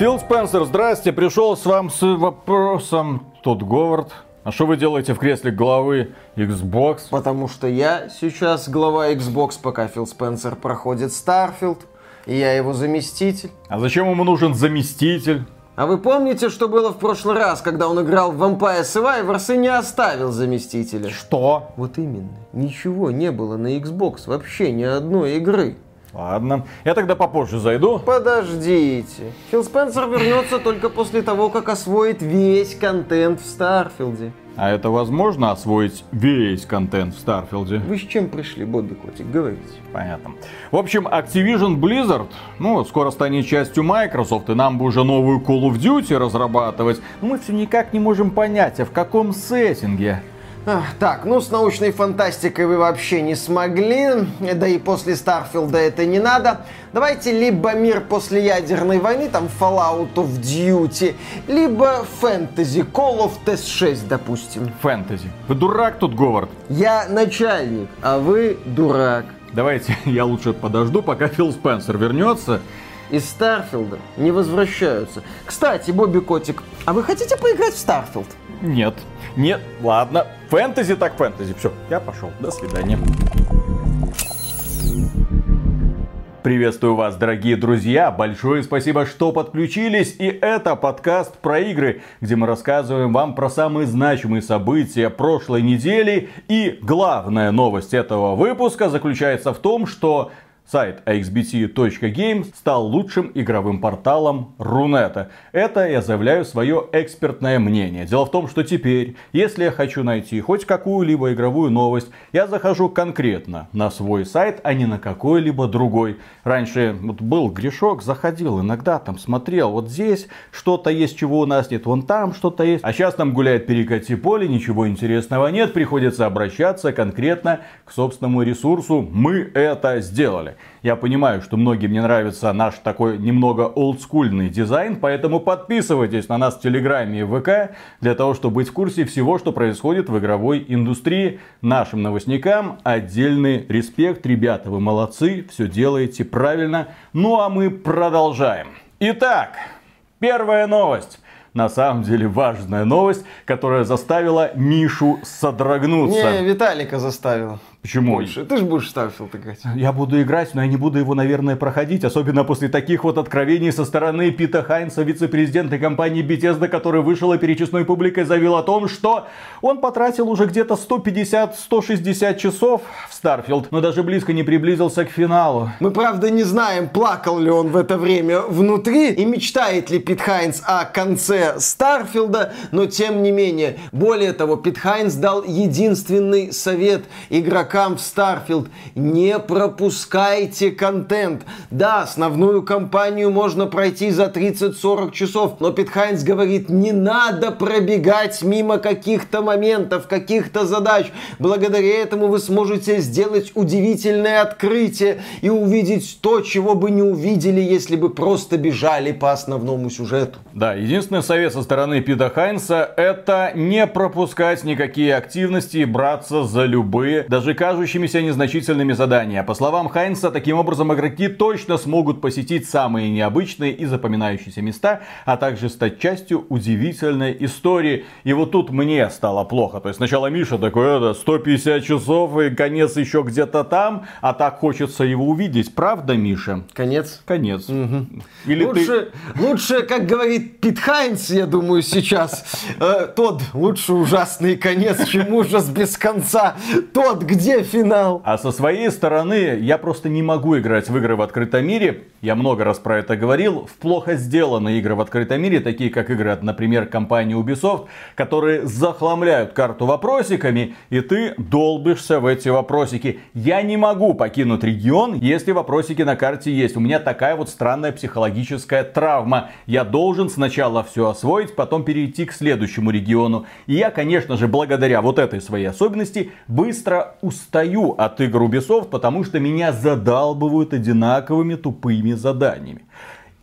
Фил Спенсер, здрасте, пришел с вам с вопросом Тодд Говард. А что вы делаете в кресле главы Xbox? Потому что я сейчас глава Xbox, пока Фил Спенсер проходит Starfield, и я его заместитель. А зачем ему нужен заместитель? А вы помните, что было в прошлый раз, когда он играл в Vampire Survivors и не оставил заместителя? Что? Вот именно. Ничего не было на Xbox, вообще ни одной игры. Ладно, я тогда попозже зайду. Подождите. Фил Спенсер вернется только после того, как освоит весь контент в Старфилде. А это возможно, освоить весь контент в Старфилде? Вы с чем пришли, Бобби Котик, говорите? Понятно. В общем, Activision Blizzard, ну, скоро станет частью Microsoft, и нам бы уже новую Call of Duty разрабатывать. Но мы все никак не можем понять, а в каком сеттинге. Так, ну с научной фантастикой вы вообще не смогли, да и после Старфилда это не надо. Давайте либо мир после ядерной войны, там Fallout of Duty, либо фэнтези, Call of TS6, допустим. Фэнтези. Вы дурак тут, Говард? Я начальник, а вы дурак. Давайте я лучше подожду, пока Фил Спенсер вернется. Из Старфилда не возвращаются. Кстати, Бобби Котик, а вы хотите поиграть в Старфилд? Нет. Нет, ладно. Фэнтези так фэнтези. Все, я пошел. До свидания. Приветствую вас, дорогие друзья. Большое спасибо, что подключились. И это подкаст про игры, где мы рассказываем вам про самые значимые события прошлой недели. И главная новость этого выпуска заключается в том, что сайт axbt.games стал лучшим игровым порталом Рунета. Это я заявляю свое экспертное мнение. Дело в том, что теперь, если я хочу найти хоть какую-либо игровую новость, я захожу конкретно на свой сайт, а не на какой-либо другой. Раньше вот был грешок, заходил, иногда там смотрел, вот здесь что-то есть, чего у нас нет, вон там что-то есть. А сейчас там гуляет перекати поле, ничего интересного нет, приходится обращаться конкретно к собственному ресурсу. Мы это сделали. Я понимаю, что многим не нравится наш такой немного олдскульный дизайн, поэтому подписывайтесь на нас в Телеграме и ВК, для того, чтобы быть в курсе всего, что происходит в игровой индустрии. Нашим новостникам отдельный респект. Ребята, вы молодцы, все делаете правильно. Ну а мы продолжаем. Итак, первая новость. На самом деле важная новость, которая заставила Мишу содрогнуться. Не, Виталика заставила. Почему? Больше. Ты же будешь Старфилд играть. Я буду играть, но я не буду его, наверное, проходить. Особенно после таких вот откровений со стороны Пита Хайнса, вице-президента компании Bethesda, который вышел и перечестной публикой заявил о том, что он потратил уже где-то 150-160 часов в Старфилд, но даже близко не приблизился к финалу. Мы, правда, не знаем, плакал ли он в это время внутри и мечтает ли Пит Хайнс о конце Старфилда, но тем не менее. Более того, Пит Хайнс дал единственный совет игрокам в Starfield: не пропускайте контент. Да, основную кампанию можно пройти за 30-40 часов, но Пит Хайнс говорит, не надо пробегать мимо каких-то моментов, каких-то задач. Благодаря этому вы сможете сделать удивительное открытие и увидеть то, чего бы не увидели, если бы просто бежали по основному сюжету. Да, единственный совет со стороны Пита Хайнса — это не пропускать никакие активности и браться за любые, даже кажущимися незначительными заданиями. По словам Хайнса, таким образом игроки точно смогут посетить самые необычные и запоминающиеся места, а также стать частью удивительной истории. И вот тут мне стало плохо. То есть сначала Миша такой, это 150 часов и конец еще где-то там, а так хочется его увидеть. Правда, Миша? Конец? Конец. Угу. Или лучше, как говорит Пит Хайнс, я думаю, сейчас, Тодд, лучше ужасный конец, чем ужас без конца. Тодд, где финал? А со своей стороны, я просто не могу играть в игры в открытом мире. Я много раз про это говорил. В плохо сделанные игры в открытом мире, такие как игры от, например, компании Ubisoft, которые захламляют карту вопросиками, и ты долбишься в эти вопросики. Я не могу покинуть регион, если вопросики на карте есть. У меня такая вот странная психологическая травма. Я должен сначала все освоить, потом перейти к следующему региону. И я, конечно же, благодаря вот этой своей особенности, быстро устаю от игр Ubisoft, потому что меня задалбывают одинаковыми тупыми заданиями.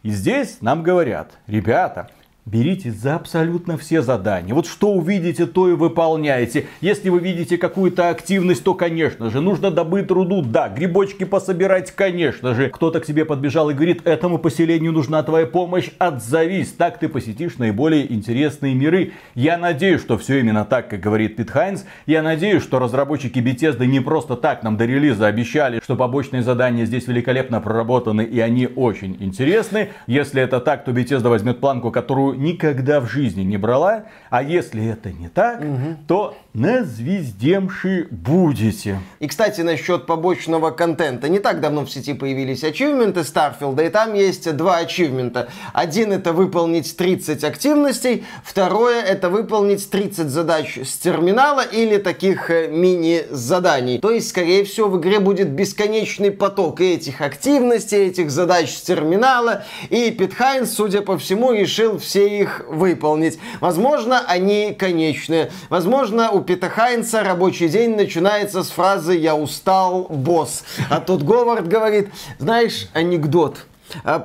И здесь нам говорят, ребята, Берите за абсолютно все задания. Вот что увидите, то и выполняете. Если вы видите какую-то активность, то, конечно же, нужно добыть руду, да. Грибочки пособирать, конечно же. Кто-то к тебе подбежал и говорит, этому поселению нужна твоя помощь, отзовись. Так ты посетишь наиболее интересные миры. Я надеюсь, что все именно так, как говорит Пит Хайнс. Я надеюсь, что разработчики Bethesda не просто так нам до релиза обещали, что побочные задания здесь великолепно проработаны и они очень интересны. Если это так, то Bethesda возьмет планку, которую никогда в жизни не брала, а если это не так, то на звездемши будете. И, кстати, насчет побочного контента. Не так давно в сети появились ачивменты Starfield, и там есть два ачивмента. Один — это выполнить 30 активностей, второе — это выполнить 30 задач с терминала или таких мини-заданий. То есть, скорее всего, в игре будет бесконечный поток и этих активностей, этих задач с терминала, и Пит Хайнс, судя по всему, решил все их выполнить. Возможно, они конечные. Возможно, у Пита Хайнса рабочий день начинается с фразы «Я устал, босс». А тут Говард говорит, знаешь, анекдот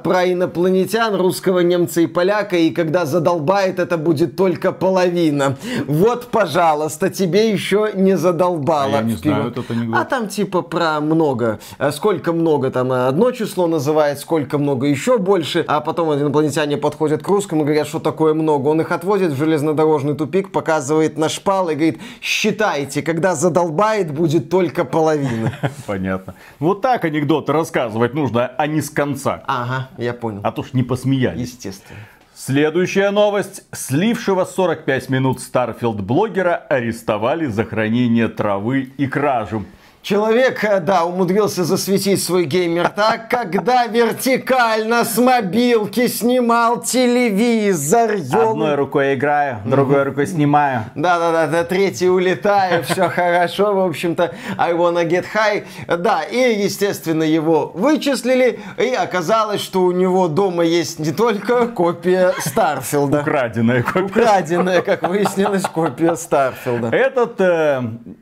про инопланетян, русского, немца и поляка, и когда задолбает, это будет только половина. Вот, пожалуйста, тебе еще не задолбало. А я не знаю этот анекдот. А там типа про много. Сколько много, там одно число называет, сколько много еще больше. А потом инопланетяне подходят к русскому и говорят, что такое много. Он их отводит в железнодорожный тупик, показывает на шпал и говорит, считайте, когда задолбает, будет только половина. Понятно. Вот так анекдоты рассказывать нужно, а не с конца. Ага, я понял. А то ж не посмеялись. Естественно. Следующая новость. Слившего 45 минут Starfield-блогера арестовали за хранение травы и кражу. Человек, да, умудрился засветить свой геймер так, когда вертикально с мобилки снимал телевизор. Одной рукой играю, другой рукой снимаю. Да-да-да, третий улетаю, все хорошо, в общем-то, I wanna get high. Да, и, естественно, его вычислили, и оказалось, что у него дома есть не только копия Старфилда. Украденная копия. Украденная, как выяснилось, копия Старфилда. Этот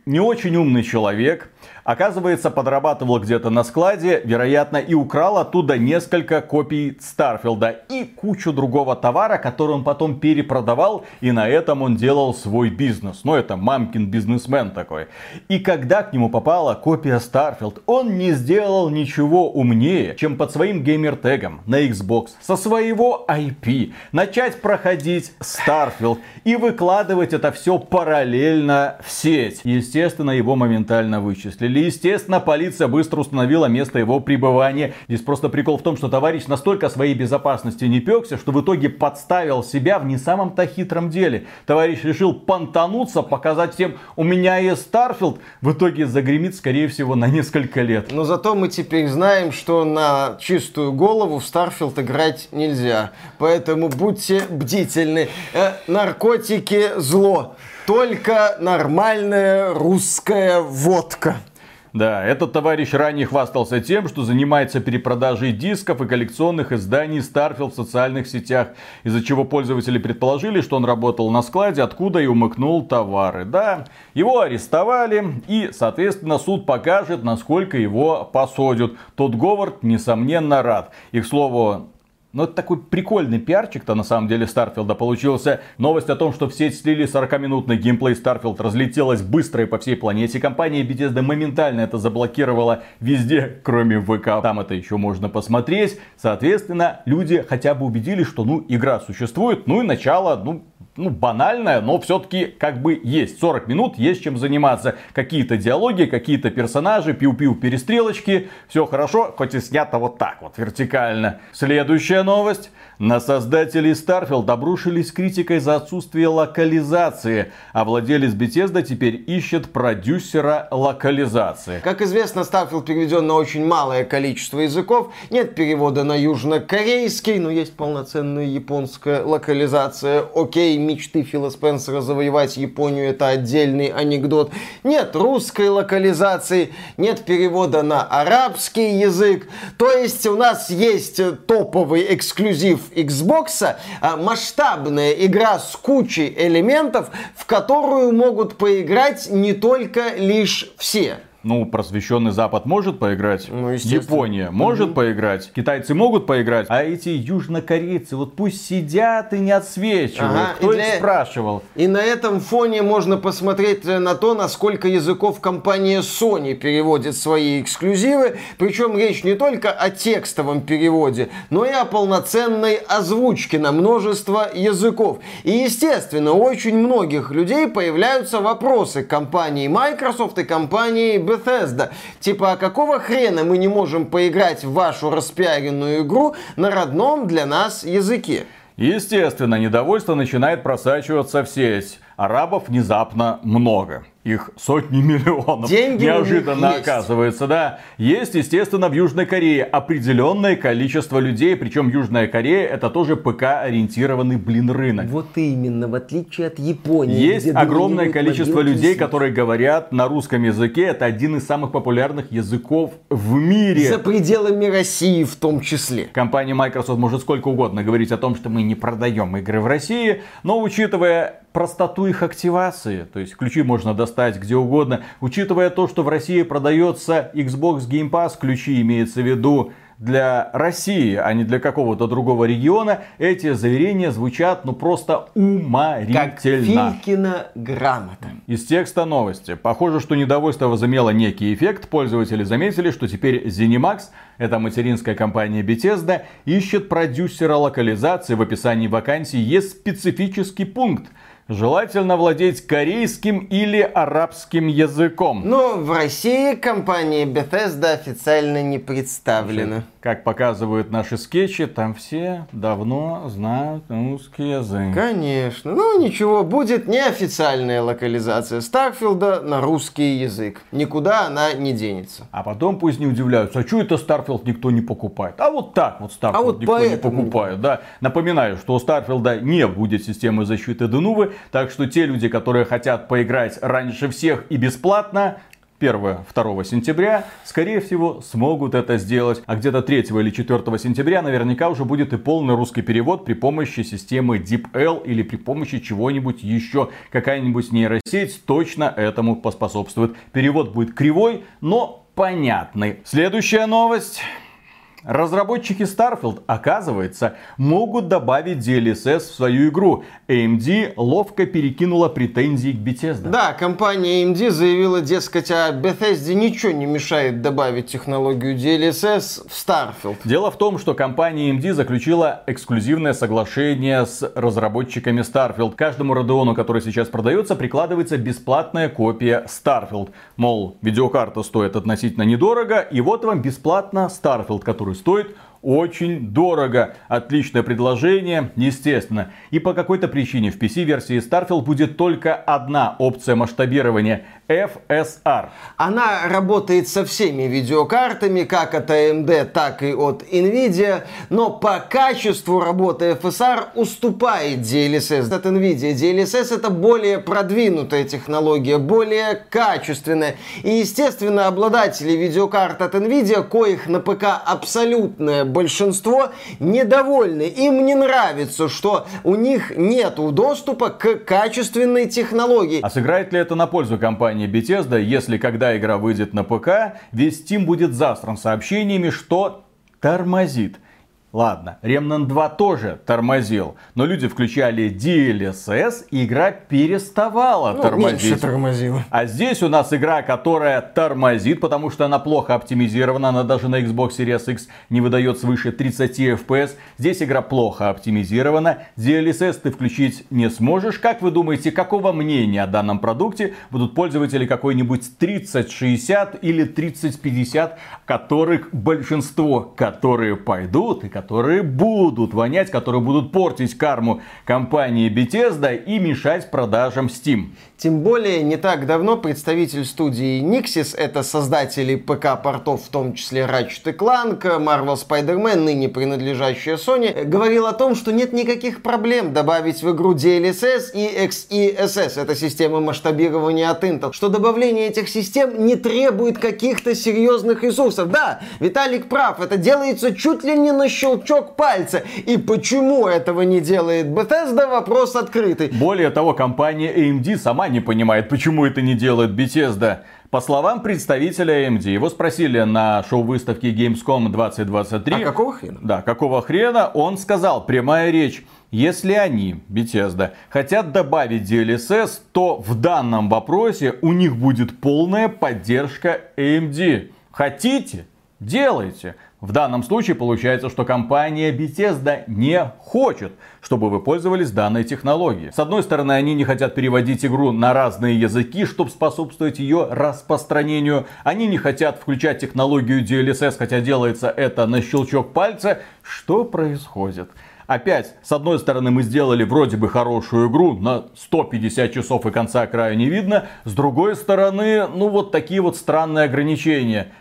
не очень умный человек, оказывается, подрабатывал где-то на складе, вероятно, и украл оттуда несколько копий Старфилда и кучу другого товара, который он потом перепродавал, и на этом он делал свой бизнес. Ну, это мамкин бизнесмен такой. И когда к нему попала копия Старфилд, он не сделал ничего умнее, чем под своим геймертегом на Xbox со своего IP начать проходить Старфилд и выкладывать это все параллельно в сеть. Естественно, его моментально вычислили. Естественно, полиция быстро установила место его пребывания. Здесь просто прикол в том, что товарищ настолько своей безопасности не пёкся, что в итоге подставил себя в не самом-то хитром деле. Товарищ решил понтануться, показать всем, у меня есть Starfield. В итоге загремит, скорее всего, на несколько лет. Но зато мы теперь знаем, что на чистую голову в Starfield играть нельзя. Поэтому будьте бдительны. Наркотики зло. Только нормальная русская водка. Да, этот товарищ ранее хвастался тем, что занимается перепродажей дисков и коллекционных изданий Starfield в социальных сетях, из-за чего пользователи предположили, что он работал на складе, откуда и умыкнул товары. Да, его арестовали, и, соответственно, суд покажет, насколько его посадят. Тот Говард, несомненно, рад. И, к слову, ну, это такой прикольный пиарчик-то, на самом деле, Старфилда получился. Новость о том, что в сеть слили 40-минутный геймплей Старфилд, разлетелась быстро и по всей планете. Компания Bethesda моментально это заблокировала везде, кроме ВК. Там это еще можно посмотреть. Соответственно, люди хотя бы убедились, что, ну, игра существует. Ну, и начало, ну, банальное, но все-таки как бы есть. 40 минут, есть чем заниматься. Какие-то диалоги, какие-то персонажи, пиу-пиу, перестрелочки. Все хорошо, хоть и снято вот так вот, вертикально. Следующая новость. На создателей Starfield обрушились критикой за отсутствие локализации, а владелец Bethesda теперь ищет продюсера локализации. Как известно, Starfield переведен на очень малое количество языков. Нет перевода на южнокорейский, но есть полноценная японская локализация. Окей, мечты Фила Спенсера завоевать Японию — это отдельный анекдот. Нет русской локализации, нет перевода на арабский язык. То есть у нас есть топовый эксклюзив Xbox, масштабная игра с кучей элементов, в которую могут поиграть не только лишь все. Ну, просвещенный Запад может поиграть, ну, Япония может поиграть, китайцы могут поиграть, а эти южнокорейцы вот пусть сидят и не отсвечивают. Ага, кто их спрашивал? И на этом фоне можно посмотреть на то, насколько языков компания Sony переводит свои эксклюзивы. Причем речь не только о текстовом переводе, но и о полноценной озвучке на множество языков. И, естественно, у очень многих людей появляются вопросы к компании Microsoft и компании Bethesda. Типа, а какого хрена мы не можем поиграть в вашу распиаренную игру на родном для нас языке? Естественно, недовольство начинает просачиваться в сеть. Арабов внезапно много. Их сотни миллионов. Деньги неожиданно оказывается, да. Есть, естественно, в Южной Корее определенное количество людей. Причем Южная Корея — это тоже ПК-ориентированный, блин, рынок. Вот именно, в отличие от Японии. Есть огромное количество людей, которые говорят на русском языке. Это один из самых популярных языков в мире. За пределами России в том числе. Компания Microsoft может сколько угодно говорить о том, что мы не продаем игры в России. Но учитывая простоту их активации, то есть ключи можно достать где угодно, учитывая то, что в России продается Xbox Game Pass, ключи имеется в виду для России, а не для какого-то другого региона, эти заверения звучат ну просто уморительно. Как Филькина грамота. Из текста новости. Похоже, что недовольство возымело некий эффект. Пользователи заметили, что теперь ZeniMax, это материнская компания Bethesda, ищет продюсера локализации. В описании вакансии есть специфический пункт. Желательно владеть корейским или арабским языком. Но в России компания Bethesda официально не представлена. Как показывают наши скетчи, там все давно знают русский язык. Конечно. Ну ничего, будет неофициальная локализация Старфилда на русский язык. Никуда она не денется. А потом пусть не удивляются, а что это Старфилд никто не покупает? А вот так вот Старфилд никто поэтому... не покупает. Да. Напоминаю, что у Старфилда не будет системы защиты Денувы, так что те люди, которые хотят поиграть раньше всех и бесплатно, 1-2 сентября, скорее всего, смогут это сделать. А где-то 3 или 4 сентября наверняка уже будет и полный русский перевод при помощи системы DeepL или при помощи чего-нибудь еще. Какая-нибудь нейросеть точно этому поспособствует. Перевод будет кривой, но понятный. Следующая новость. Разработчики Starfield, оказывается, могут добавить DLSS в свою игру. AMD ловко перекинула претензии к Bethesda. Да, компания AMD заявила, дескать, а Bethesda ничего не мешает добавить технологию DLSS в Starfield. Дело в том, что компания AMD заключила эксклюзивное соглашение с разработчиками Starfield. Каждому Radeon, который сейчас продается, прикладывается бесплатная копия Starfield. Мол, видеокарта стоит относительно недорого, и вот вам бесплатно Starfield, который стоит очень дорого. Отличное предложение, естественно. И по какой-то причине в PC-версии Starfield будет только одна опция масштабирования — FSR. Она работает со всеми видеокартами, как от AMD, так и от NVIDIA, но по качеству работы FSR уступает DLSS от NVIDIA. DLSS — это более продвинутая технология, более качественная. И, естественно, обладатели видеокарт от NVIDIA, коих на ПК абсолютное большинство, недовольны. Им не нравится, что у них нет доступа к качественной технологии. А сыграет ли это на пользу компании Bethesda, если, когда игра выйдет на ПК, весь Steam будет засран сообщениями, что тормозит? Ладно, Remnant 2 тоже тормозил, но люди включали DLSS, и игра переставала тормозить. Меньше тормозила. А здесь у нас игра, которая тормозит, потому что она плохо оптимизирована, она даже на Xbox Series X не выдает свыше 30 FPS. Здесь игра плохо оптимизирована, DLSS ты включить не сможешь. Как вы думаете, какого мнения о данном продукте будут пользователи какой-нибудь 3060 или 3050, которых большинство, которые пойдут и которые будут вонять, которые будут портить карму компании Bethesda и мешать продажам Steam. Тем более, не так давно представитель студии Nixis, это создатели ПК-портов, в том числе Ratchet & Clank, Marvel Spider-Man, ныне принадлежащая Sony, говорил о том, что нет никаких проблем добавить в игру DLSS и XESS, это система масштабирования от Intel, что добавление этих систем не требует каких-то серьезных ресурсов. Да, Виталик прав, это делается чуть ли не на щелчок пальца. И почему этого не делает Bethesda, вопрос открытый. Более того, компания AMD сама не понимает, почему это не делает Bethesda. По словам представителя AMD, его спросили на шоу-выставке Gamescom 2023. А какого хрена? Да, какого хрена? Он сказал, прямая речь. Если они, Bethesda, хотят добавить DLSS, то в данном вопросе у них будет полная поддержка AMD. Хотите? Делайте. В данном случае получается, что компания Bethesda не хочет, чтобы вы пользовались данной технологией. С одной стороны, они не хотят переводить игру на разные языки, чтобы способствовать ее распространению. Они не хотят включать технологию DLSS, хотя делается это на щелчок пальца. Что происходит? Опять, с одной стороны, мы сделали вроде бы хорошую игру, на 150 часов и конца края не видно. С другой стороны, ну вот такие вот странные ограничения.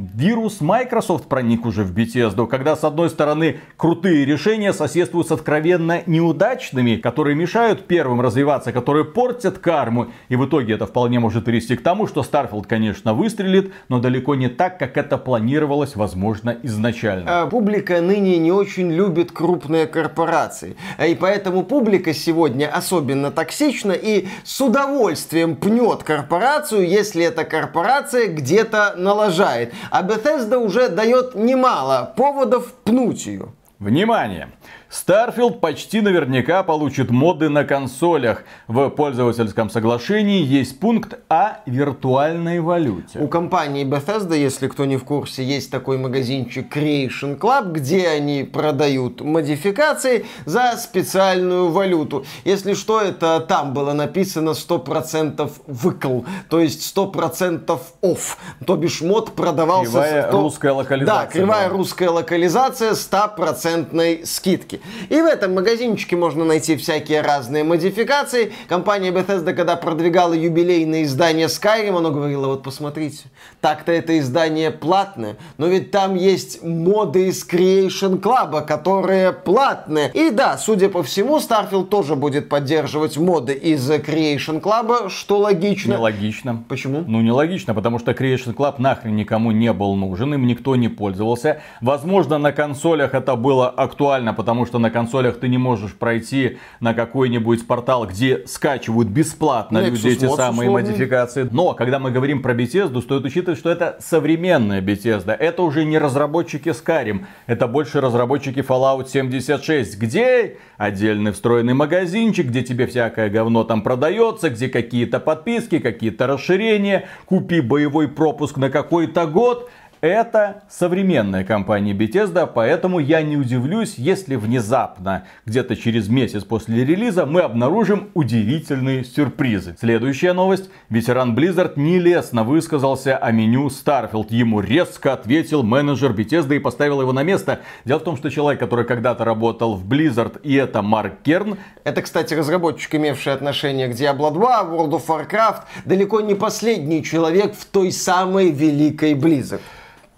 Вирус Microsoft проник уже в Bethesda, когда с одной стороны крутые решения соседствуют с откровенно неудачными, которые мешают первым развиваться, которые портят карму. И в итоге это вполне может привести к тому, что Starfield, конечно, выстрелит, но далеко не так, как это планировалось, возможно, изначально. Публика ныне не очень любит крупные корпорации. И поэтому публика сегодня особенно токсична и с удовольствием пнет корпорацию, если эта корпорация где-то налажает. А Bethesda уже дает немало поводов пнуть ее. Внимание! Starfield почти наверняка получит моды на консолях. В пользовательском соглашении есть пункт о виртуальной валюте. У компании Bethesda, если кто не в курсе, есть такой магазинчик Creation Club, где они продают модификации за специальную валюту. Если что, это там было написано 100% выкл, то есть 100% офф. То бишь мод продавался... Кривая русская локализация. Да, кривая русская локализация 100% скидки. И в этом магазинчике можно найти всякие разные модификации. Компания Bethesda, когда продвигала юбилейное издание Skyrim, она говорила, вот посмотрите, так-то это издание платное, но ведь там есть моды из Creation Club, которые платные. И да, судя по всему, Starfield тоже будет поддерживать моды из Creation Club, что логично. Нелогично. Почему? Ну, нелогично, потому что Creation Club нахрен никому не был нужен, им никто не пользовался. Возможно, на консолях это было актуально, потому что на консолях ты не можешь пройти на какой-нибудь портал, где скачивают бесплатно люди эти самые модификации. Но, когда мы говорим про Bethesda, стоит учитывать, что это современная Bethesda. Это уже не разработчики Skyrim, это больше разработчики Fallout 76, где отдельный встроенный магазинчик, где тебе всякое говно там продается, где какие-то подписки, какие-то расширения, купи боевой пропуск на какой-то год. Это современная компания Bethesda, поэтому я не удивлюсь, если внезапно, где-то через месяц после релиза, мы обнаружим удивительные сюрпризы. Следующая новость. Ветеран Blizzard нелестно высказался о меню Starfield. Ему резко ответил менеджер Bethesda и поставил его на место. Дело в том, что человек, который когда-то работал в Blizzard, и это Марк Керн. Это, кстати, разработчик, имевший отношение к Diablo 2, World of Warcraft, далеко не последний человек в той самой великой Blizzard.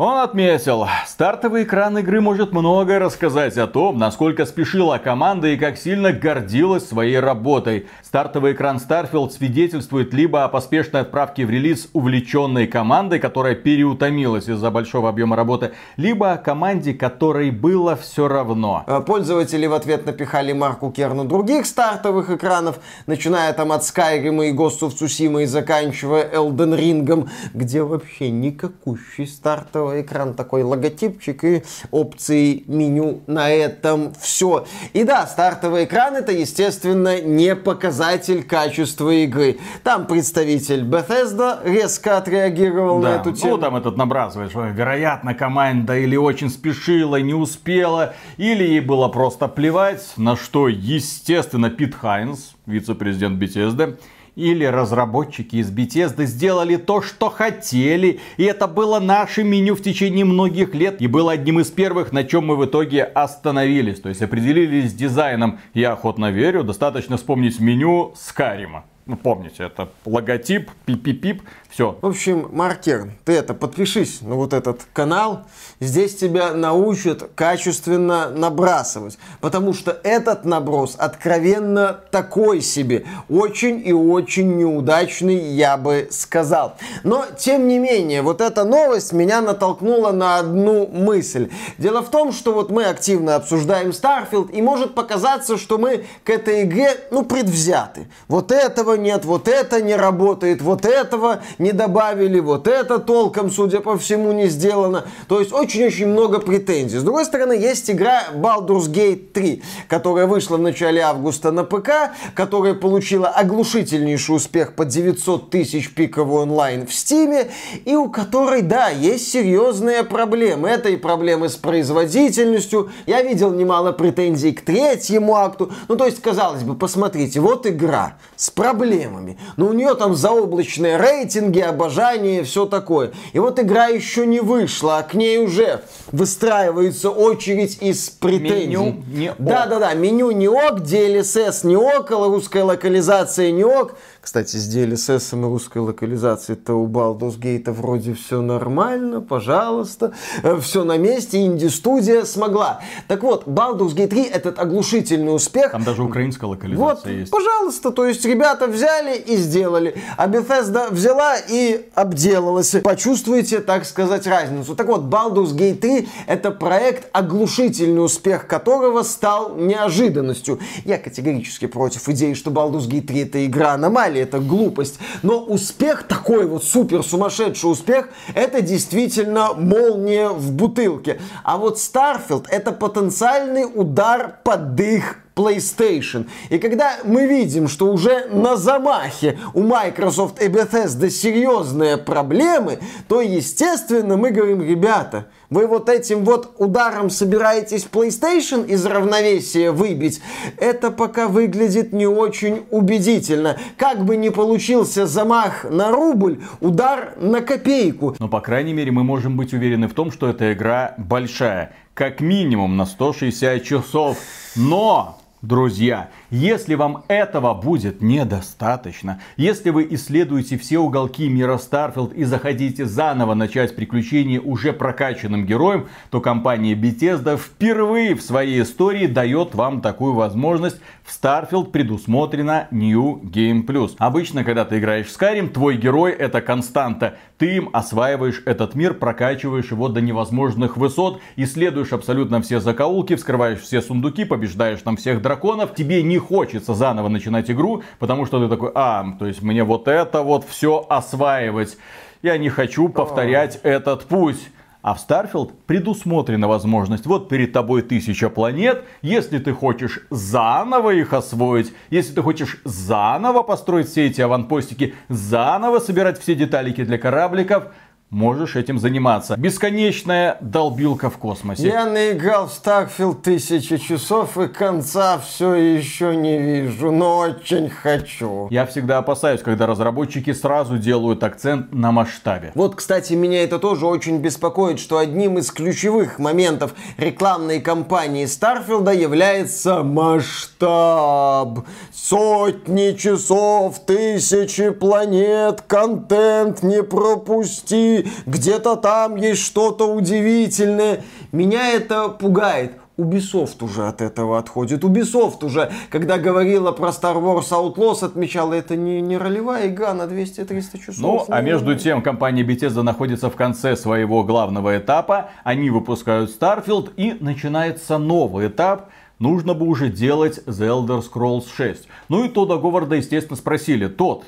Он отметил, стартовый экран игры может многое рассказать о том, насколько спешила команда и как сильно гордилась своей работой. Стартовый экран Starfield свидетельствует либо о поспешной отправке в релиз увлеченной команды, которая переутомилась из-за большого объема работы, либо о команде, которой было все равно. Пользователи в ответ напихали Марку Керну других стартовых экранов, начиная там от Skyrim и Ghost of Tsushima и заканчивая Elden Ring, где вообще никакущий стартовый экран, такой логотипчик и опции меню. На этом все. И да, стартовый экран это, естественно, не показатель качества игры. Там представитель Bethesda резко отреагировал на эту тему. Ну, там этот набрасывает, что, вероятно, команда или очень спешила, не успела, или ей было просто плевать, на что, естественно, Пит Хайнс, вице-президент Bethesda, или разработчики из Bethesda сделали то, что хотели. И это было наше меню в течение многих лет. И было одним из первых, на чем мы в итоге остановились. То есть определились с дизайном. Я охотно верю, достаточно вспомнить меню Скайрима. Ну, помните, это логотип, пип-пип-пип, все. В общем, Марк Керн, ты это, подпишись на вот этот канал. Здесь тебя научат качественно набрасывать. Потому что этот наброс откровенно такой себе. Очень и очень неудачный, я бы сказал. Но, тем не менее, вот эта новость меня натолкнула на одну мысль. Дело в том, что вот мы активно обсуждаем Starfield, и может показаться, что мы к этой игре, ну, предвзяты. Вот этого этого нет, вот это не работает, вот этого не добавили, вот это толком, судя по всему, не сделано. То есть очень-очень много претензий. С другой стороны, есть игра Baldur's Gate 3, которая вышла в начале августа на ПК, которая получила оглушительнейший успех по 900 тысяч пикового онлайн в Steam, и у которой, да, есть серьезные проблемы. Это и проблемы с производительностью. Я видел немало претензий к третьему акту. Ну, то есть, казалось бы, посмотрите, вот игра с проблемами. Но у нее там заоблачные рейтинги, обожание и все такое. И вот игра еще не вышла, а к ней уже выстраивается очередь из претензий. Меню не ок. Да-да-да, меню не ок, DLSS не ок, русская локализация не ок. Кстати, с DLSS и русской локализацией-то у Baldur's Gate вроде все нормально, пожалуйста, все на месте, инди-студия смогла. Так вот, Baldur's Gate 3 этот оглушительный успех. Там даже украинская локализация вот, есть. Пожалуйста, то есть ребята взяли и сделали, а Bethesda взяла и обделалась. Почувствуйте, так сказать, разницу. Так вот, Baldur's Gate 3 это проект, оглушительный успех которого стал неожиданностью. Я категорически против идеи, что Baldur's Gate 3 это игра аномалия. Это глупость. Но успех, такой вот супер сумасшедший успех, это действительно молния в бутылке. А вот Starfield это потенциальный удар под дых PlayStation. И когда мы видим, что уже на замахе у Microsoft и Bethesda серьезные проблемы, то, естественно, мы говорим, ребята, вы вот этим вот ударом собираетесь PlayStation из равновесия выбить? Это пока выглядит не очень убедительно. Как бы ни получился замах на рубль, удар на копейку. Но, по крайней мере, мы можем быть уверены в том, что эта игра большая. Как минимум на 160 часов. Но... друзья, если вам этого будет недостаточно, если вы исследуете все уголки мира Starfield и захотите заново начать приключения уже прокачанным героем, то компания Bethesda впервые в своей истории дает вам такую возможность. В Starfield предусмотрено New Game Plus. Обычно, когда ты играешь в Skyrim, твой герой это константа. Ты им осваиваешь этот мир, прокачиваешь его до невозможных высот, исследуешь абсолютно все закоулки, вскрываешь все сундуки, побеждаешь там всех драконов. Тебе не хочется заново начинать игру, потому что ты такой, то есть мне вот это вот все осваивать. Я не хочу повторять этот путь. А в Starfield предусмотрена возможность. Вот перед тобой 1000 планет. Если ты хочешь заново их освоить, если ты хочешь заново построить все эти аванпостики, заново собирать все деталики для корабликов, можешь этим заниматься. Бесконечная долбилка в космосе. Я наиграл в Starfield 1000 часов и конца все еще не вижу, но очень хочу. Я всегда опасаюсь, когда разработчики сразу делают акцент на масштабе. Вот, кстати, меня это тоже очень беспокоит, что одним из ключевых моментов рекламной кампании Starfield'а является масштаб. Сотни часов, 1000 планет, контент не пропусти. Где-то там есть что-то удивительное. Меня это пугает. Ubisoft уже от этого отходит. Ubisoft уже, когда говорила про Star Wars Outlaws, отмечала, это не ролевая игра на 200-300 часов. Ну, а между тем, компания Bethesda находится в конце своего главного этапа. Они выпускают Starfield, и начинается новый этап. Нужно бы уже делать The Elder Scrolls 6. Ну и Тодда Говарда, естественно, спросили. Тодд,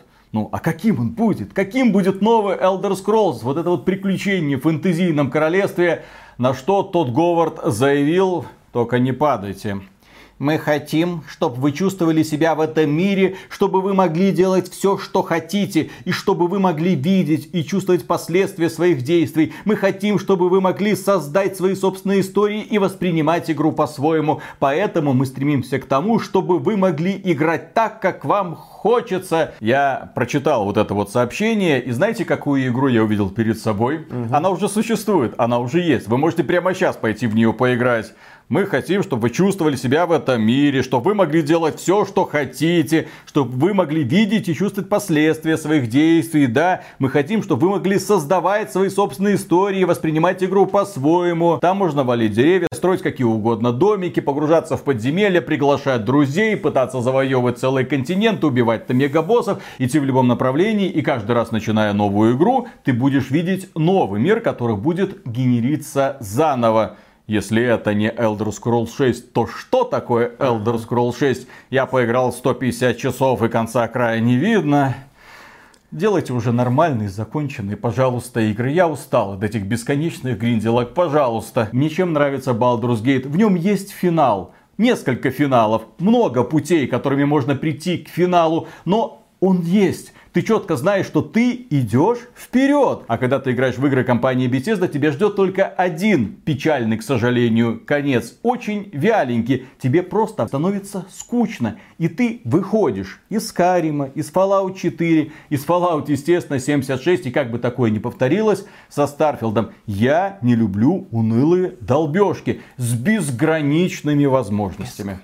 а каким он будет? Каким будет новый Elder Scrolls? Вот это вот приключение в фэнтезийном королевстве. На что Тодд Говард заявил, только не падайте. Мы хотим, чтобы вы чувствовали себя в этом мире, чтобы вы могли делать все, что хотите, и чтобы вы могли видеть и чувствовать последствия своих действий. Мы хотим, чтобы вы могли создать свои собственные истории и воспринимать игру по-своему. Поэтому мы стремимся к тому, чтобы вы могли играть так, как вам хочется. Я прочитал вот это вот сообщение, и знаете, какую игру я увидел перед собой? Она уже существует, она уже есть. Вы можете прямо сейчас пойти в нее поиграть. Мы хотим, чтобы вы чувствовали себя в этом мире, чтобы вы могли делать все, что хотите, чтобы вы могли видеть и чувствовать последствия своих действий. Да, мы хотим, чтобы вы могли создавать свои собственные истории, воспринимать игру по-своему. Там можно валить деревья, строить какие угодно домики, погружаться в подземелья, приглашать друзей, пытаться завоевывать целый континент, убивать там мегабоссов, идти в любом направлении. И каждый раз, начиная новую игру, ты будешь видеть новый мир, который будет генериться заново. Если это не Elder Scrolls 6, то что такое Elder Scrolls 6? Я поиграл 150 часов и конца края не видно. Делайте уже нормальные, законченные, пожалуйста, игры. Я устал от этих бесконечных гринделок, пожалуйста. Мне чем нравится Baldur's Gate? В нем есть финал. Несколько финалов, много путей, которыми можно прийти к финалу, но он есть. Ты четко знаешь, что ты идешь вперед. А когда ты играешь в игры компании Bethesda, тебя ждет только один печальный, к сожалению, конец. Очень вяленький. Тебе просто становится скучно. И ты выходишь из Skyrim, из Fallout 4, из Fallout, естественно, 76. И как бы такое ни повторилось со Starfield. Я не люблю унылые долбежки с безграничными возможностями.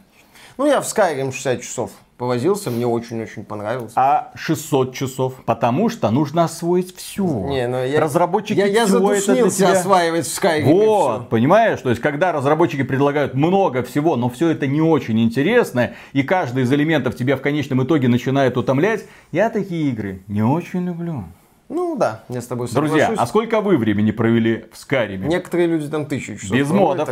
Ну, я в Skyrim 60 часов. Повозился, мне очень-очень понравилось. А 600 часов? Потому что нужно освоить все. Не, ну разработчики я всего это для себя осваивать в Skyrim. Вот, понимаешь? То есть, когда разработчики предлагают много всего, но все это не очень интересно, и каждый из элементов тебя в конечном итоге начинает утомлять, я такие игры не очень люблю. Ну да, я с тобой соглашусь. Друзья, а сколько вы времени провели в Скайриме? Некоторые люди там 1000 часов. Без модов,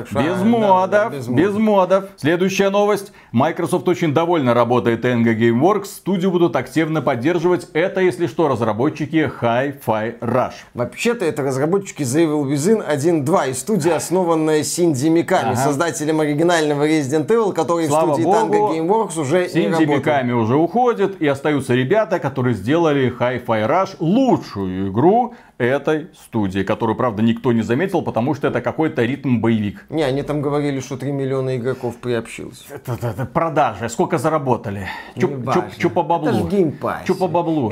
без модов. Следующая новость. Microsoft очень довольно работает Tango Gameworks. Студию будут активно поддерживать. Это, если что, разработчики Hi-Fi Rush. Вообще-то это разработчики The Evil Within 1.2 и студия, основанная Синди Миками, создателем оригинального Resident Evil, который в студии Tango Gameworks уже не работает. Синди Миками уже уходит, и остаются ребята, которые сделали Hi-Fi Rush лучшую игру этой студии, которую, правда, никто не заметил, потому что это какой-то ритм-боевик. Не, они там говорили, что 3 миллиона игроков приобщилось. Это продажи. Сколько заработали? Чё по баблу?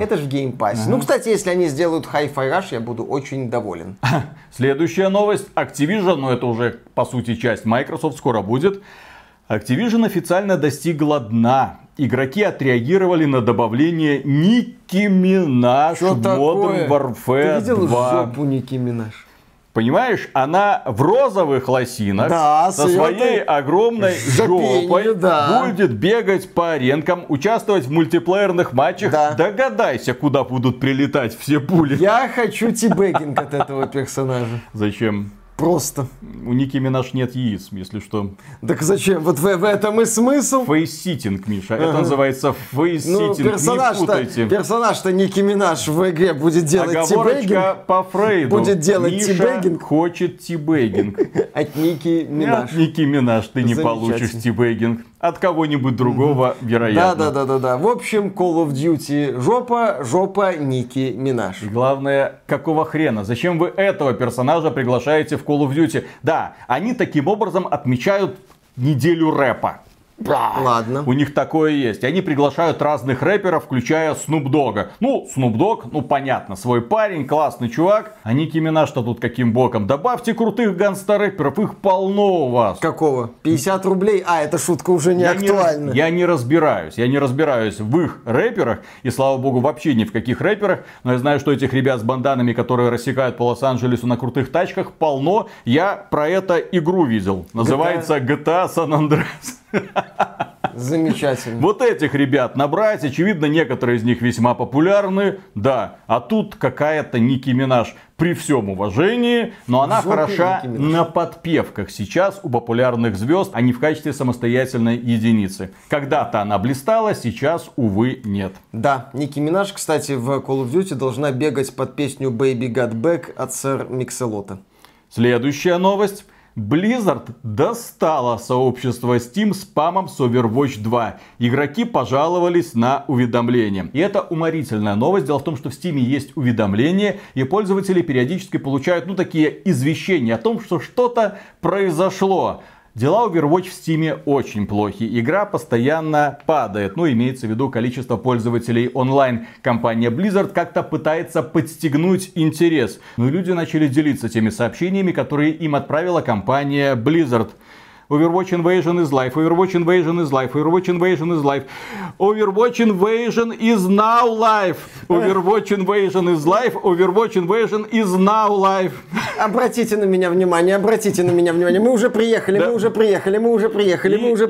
Это ж в геймпассе. Ну, кстати, если они сделают Hi-Fi Rush, я буду очень доволен. Следующая новость. Activision, но это уже, по сути, часть Microsoft, скоро будет. Activision официально достигла дна. Игроки отреагировали на добавление Nicki Minaj в Modern Warfare 2. Ты видел жопу Nicki Minaj? Понимаешь, она в розовых лосинах, да, со своей огромной жопой, да, будет бегать по аренкам, участвовать в мультиплеерных матчах. Да. Догадайся, куда будут прилетать все пули. Я хочу тибэггинг от этого персонажа. Зачем? Просто. У Nicki Minaj нет яиц, если что. Так зачем? Вот в этом и смысл. Фейсситинг, Миша. Это называется фейсситинг. Ну, персонаж-то Nicki Minaj в игре будет делать тибэггинг. По Фрейду. Будет делать тибэггинг. Хочет тибэггинг. От Nicki Minaj. От Nicki Minaj ты не получишь тибэггинг. От кого-нибудь другого, вероятно. Да. В общем, Call of Duty жопа Nicki Minaj. И главное, какого хрена? Зачем вы этого персонажа приглашаете в Call of Duty? Да, они таким образом отмечают неделю рэпа. Ладно. У них такое есть. Они приглашают разных рэперов, включая Snoop Dogg'а. Ну, Snoop Dogg, ну понятно, свой парень, классный чувак. А Nicki Minaj-то тут каким боком? Добавьте крутых ганста-рэперов, их полно у вас. Какого? 50 рублей? А, эта шутка уже не актуальна. Я не разбираюсь в их рэперах. И, слава богу, вообще ни в каких рэперах. Но я знаю, что этих ребят с банданами, которые рассекают по Лос-Анджелесу на крутых тачках, полно. Я про это игру видел. Называется GTA San Andreas. Замечательно. Вот этих ребят набрать, очевидно, некоторые из них весьма популярны, да. А тут какая-то Nicki Minaj, при всем уважении, но она хороша на подпевках сейчас у популярных звезд, а не в качестве самостоятельной единицы. Когда-то она блистала, сейчас, увы, нет. Да, Nicki Minaj, кстати, в Call of Duty должна бегать под песню Baby Got Back от Sir Mix-a-Lota. Следующая новость. Blizzard достала сообщество Steam спамом с Overwatch 2. Игроки пожаловались на уведомления. И это уморительная новость. Дело в том, что в Steam есть уведомления, и пользователи периодически получают, ну, такие извещения о том, что что-то произошло. Дела Overwatch в Steam очень плохи. Игра постоянно падает. Ну, имеется в виду количество пользователей онлайн. Компания Blizzard как-то пытается подстегнуть интерес. Но люди начали делиться теми сообщениями, которые им отправила компания Blizzard. Overwatch Invasion is live. Overwatch Invasion is live. Overwatch Invasion is live. Overwatch Invasion is now live. Overwatch Invasion is live. Overwatch Invasion is now live. Обратите на меня внимание. Мы уже приехали.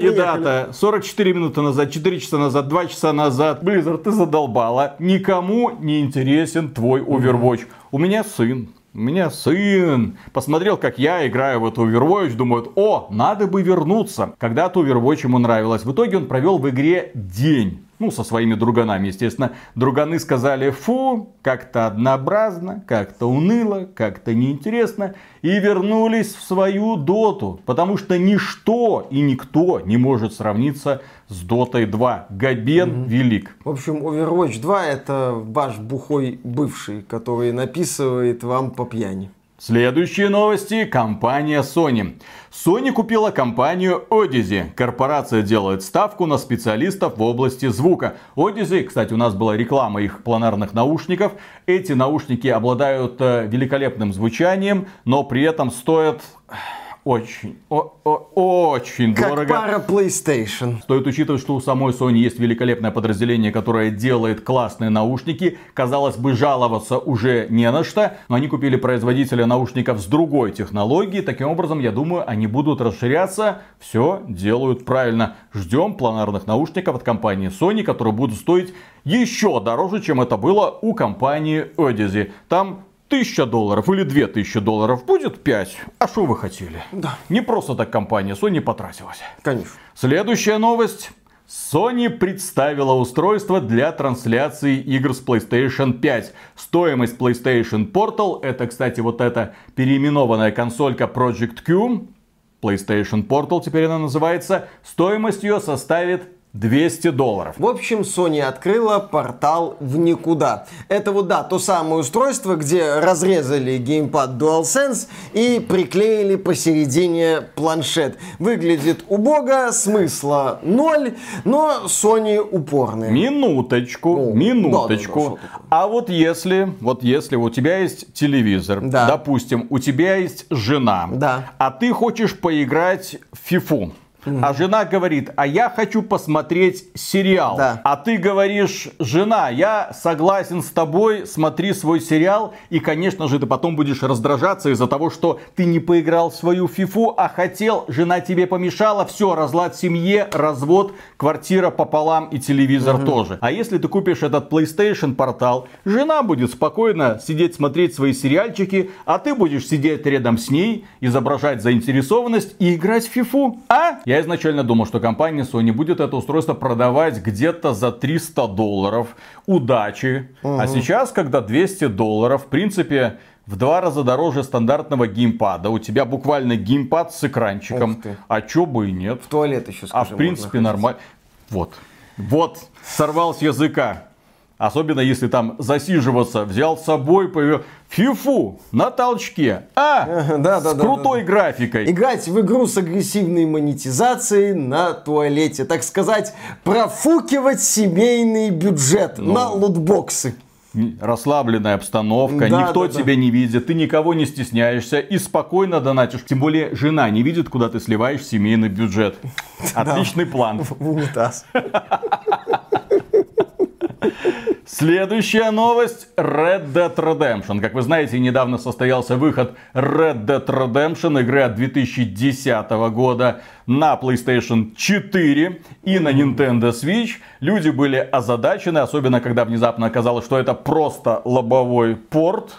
И дата. 44 минуты назад, 4 часа назад, 2 часа назад. Blizzard, ты задолбала. Никому не интересен твой Overwatch. У меня сын. У меня сын посмотрел, как я играю в эту Overwatch, думает, о, надо бы вернуться. Когда-то Overwatch ему нравилось. В итоге он провел в игре день. Ну, со своими друганами, естественно. Друганы сказали, фу, как-то однообразно, как-то уныло, как-то неинтересно. И вернулись в свою доту. Потому что ничто и никто не может сравниться с Дотой 2. Габен велик. В общем, Overwatch 2 это ваш бухой бывший, который написывает вам по пьяни. Следующие новости. Компания Sony. Sony купила компанию Odyssey. Корпорация делает ставку на специалистов в области звука. Odyssey, кстати, у нас была реклама их планарных наушников. Эти наушники обладают великолепным звучанием, но при этом стоят... Очень как дорого. Как пара PlayStation. Стоит учитывать, что у самой Sony есть великолепное подразделение, которое делает классные наушники. Казалось бы, жаловаться уже не на что. Но они купили производителя наушников с другой технологией. Таким образом, я думаю, они будут расширяться. Все делают правильно. Ждем планарных наушников от компании Sony, которые будут стоить еще дороже, чем это было у компании Odyssey. Там... $1000 или $2000 будет 5. А что вы хотели? Да. Не просто так компания Sony потратилась. Конечно. Следующая новость. Sony представила устройство для трансляции игр с PlayStation 5. Стоимость PlayStation Portal, это, кстати, вот эта переименованная консолька Project Q, PlayStation Portal теперь она называется, стоимость ее составит $200. В общем, Sony открыла портал в никуда. Это вот, да, то самое устройство, где разрезали геймпад DualSense и приклеили посередине планшет. Выглядит убого, смысла ноль, но Sony упорные. Минуточку, минуточку. А вот если у тебя есть телевизор, да. Допустим, у тебя есть жена, да. А ты хочешь поиграть в FIFA. А жена говорит, а я хочу посмотреть сериал. Да. А ты говоришь, жена, я согласен с тобой, смотри свой сериал. И, конечно же, ты потом будешь раздражаться из-за того, что ты не поиграл в свою фифу, а хотел, жена тебе помешала. Все, разлад в семье, развод, квартира пополам и телевизор тоже. А если ты купишь этот PlayStation портал, жена будет спокойно сидеть, смотреть свои сериальчики, а ты будешь сидеть рядом с ней, изображать заинтересованность и играть в фифу. А? Я изначально думал, что компания Sony будет это устройство продавать где-то за $300. Удачи. А сейчас, когда $200, в принципе, в 2 раза дороже стандартного геймпада. У тебя буквально геймпад с экранчиком. А чё бы и нет. В туалет еще, скажем. А в принципе нормально. Вот. Сорвал с языка. Особенно, если там засиживаться, взял с собой, фифу на толчке, с крутой графикой. Играть в игру с агрессивной монетизацией на туалете. Так сказать, профукивать семейный бюджет на лутбоксы. Расслабленная обстановка, никто тебя не видит, ты никого не стесняешься и спокойно донатишь. Тем более, жена не видит, куда ты сливаешь семейный бюджет. Отличный план. В унитаз. Следующая новость. Red Dead Redemption. Как вы знаете, недавно состоялся выход Red Dead Redemption, игры от 2010 года на PlayStation 4 и на Nintendo Switch. Люди были озадачены, особенно когда внезапно оказалось, что это просто лобовой порт.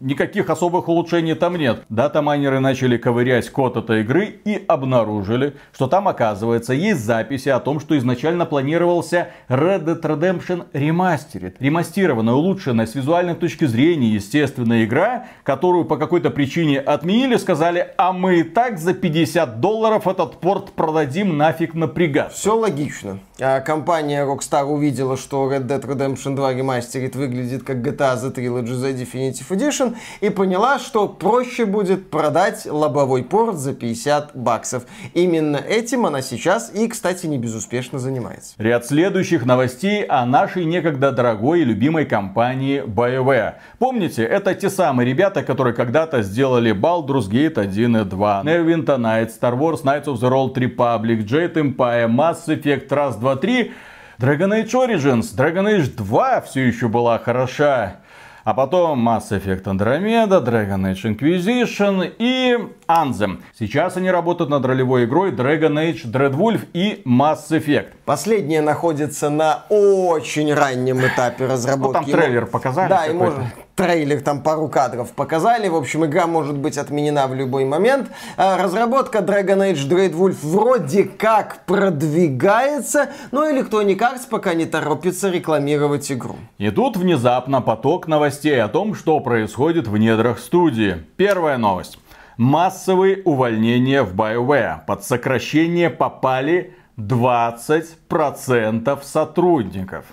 Никаких особых улучшений там нет. Датамайнеры начали ковырять код этой игры и обнаружили, что там, оказывается, есть записи о том, что изначально планировался Red Dead Redemption ремастерит. Ремастированная, улучшенная с визуальной точки зрения, естественная игра, которую по какой-то причине отменили, сказали, а мы и так за $50 этот порт продадим, нафиг напрягаться. Все логично. А компания Rockstar увидела, что Red Dead Redemption 2 ремастерит выглядит как GTA The Trilogy The Definitive Edition и поняла, что проще будет продать лобовой порт за $50. Именно этим она сейчас и, кстати, не безуспешно занимается. Ряд следующих новостей о нашей некогда дорогой и любимой компании BioWare. Помните, это те самые ребята, которые когда-то сделали Baldur's Gate 1 и 2, Neverwinter Nights, Star Wars, Knights of the Old Republic, Jade Empire, Mass Effect, раз, 2, 3, Dragon Age Origins, Dragon Age 2 все еще была хороша. А потом Mass Effect Andromeda, Dragon Age Inquisition и Anthem. Сейчас они работают над ролевой игрой Dragon Age Dreadwolf и Mass Effect. Последняя находится на очень раннем этапе разработки. Ну, там трейлер показали. Да, и можно... Трейлер, там пару кадров показали. В общем, игра может быть отменена в любой момент. Разработка Dragon Age Dreadwolf вроде как продвигается, но Electronic Arts пока не торопится рекламировать игру. И тут внезапно поток новостей о том, что происходит в недрах студии. Первая новость. Массовые увольнения в BioWare. Под сокращение попали 20% сотрудников.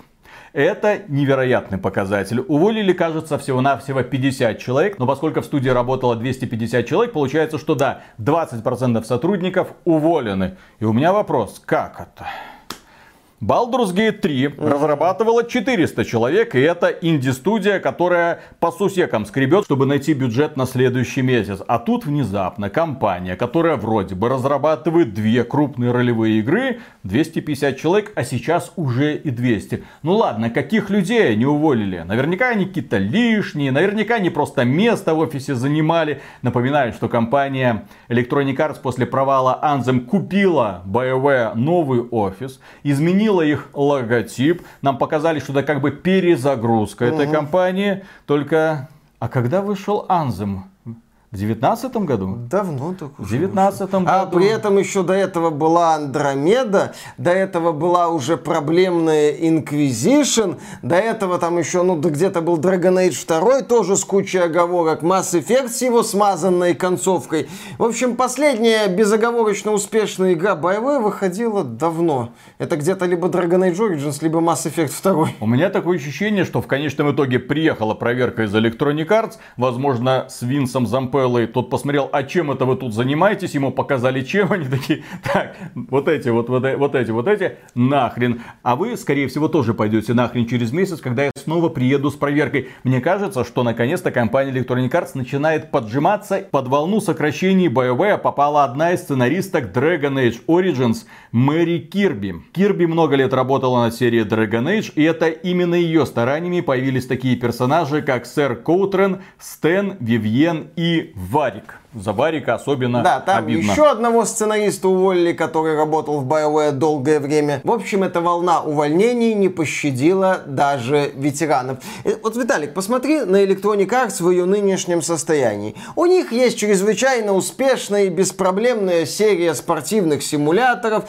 Это невероятный показатель. Уволили, кажется, всего-навсего 50 человек. Но поскольку в студии работало 250 человек, получается, что да, 20% сотрудников уволены. И у меня вопрос, как это? Baldur's Gate 3 разрабатывала 400 человек, и это инди-студия, которая по сусекам скребет, чтобы найти бюджет на следующий месяц. А тут внезапно компания, которая вроде бы разрабатывает две крупные ролевые игры, 250 человек, а сейчас уже и 200. Ну ладно, каких людей они уволили? Наверняка они какие-то лишние, наверняка они просто место в офисе занимали. Напоминаю, что компания Electronic Arts после провала Anthem купила BioWare новый офис, изменила их логотип. Нам показали, что это как бы перезагрузка этой компании. Только, а когда вышел Anthem? В 19-м году? Давно так уже. В 19-м году. А при этом еще до этого была Андромеда, до этого была уже проблемная Inquisition, до этого там еще, ну, где-то был Dragon Age 2, тоже с кучей оговорок, Mass Effect с его смазанной концовкой. В общем, последняя безоговорочно успешная игра BioWare выходила давно. Это где-то либо Dragon Age Origins, либо Mass Effect 2. У меня такое ощущение, что в конечном итоге приехала проверка из Electronic Arts, возможно, с Винсом Зампелло. Тот посмотрел, а чем это вы тут занимаетесь, ему показали чем, они такие, так, вот эти, нахрен. А вы, скорее всего, тоже пойдете нахрен через месяц, когда я снова приеду с проверкой. Мне кажется, что наконец-то компания Electronic Arts начинает поджиматься. Под волну сокращений BioWare попала одна из сценаристок Dragon Age Origins, Мэри Кирби. Кирби много лет работала над серией Dragon Age, и это именно ее стараниями появились такие персонажи, как Сэр Коутрен, Стэн, Вивьен и Варик. За Варика особенно, да, там обидно. Еще одного сценариста уволили, который работал в BioWare долгое время. В общем, эта волна увольнений не пощадила даже ветеранов. Вот, Виталик, посмотри на Electronic Arts в ее нынешнем состоянии. У них есть чрезвычайно успешная и беспроблемная серия спортивных симуляторов.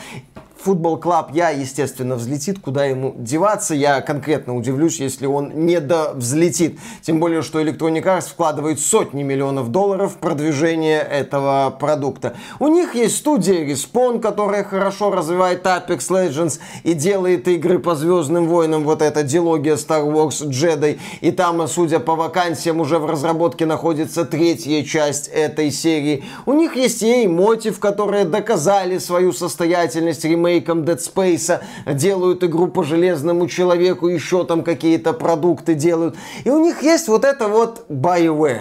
Футбол Клаб, я, естественно, взлетит, куда ему деваться, я конкретно удивлюсь, если он не довзлетит. Тем более, что Electronic Arts вкладывает сотни миллионов долларов в продвижение этого продукта. У них есть студия Respawn, которая хорошо развивает Apex Legends и делает игры по Звездным Войнам, вот эта дилогия Star Wars Jedi, и там, судя по вакансиям, уже в разработке находится третья часть этой серии. У них есть EA Motive, которые доказали свою состоятельность ремейк Dead Space, делают игру по Железному Человеку, еще там какие-то продукты делают. И у них есть вот это вот BioWare.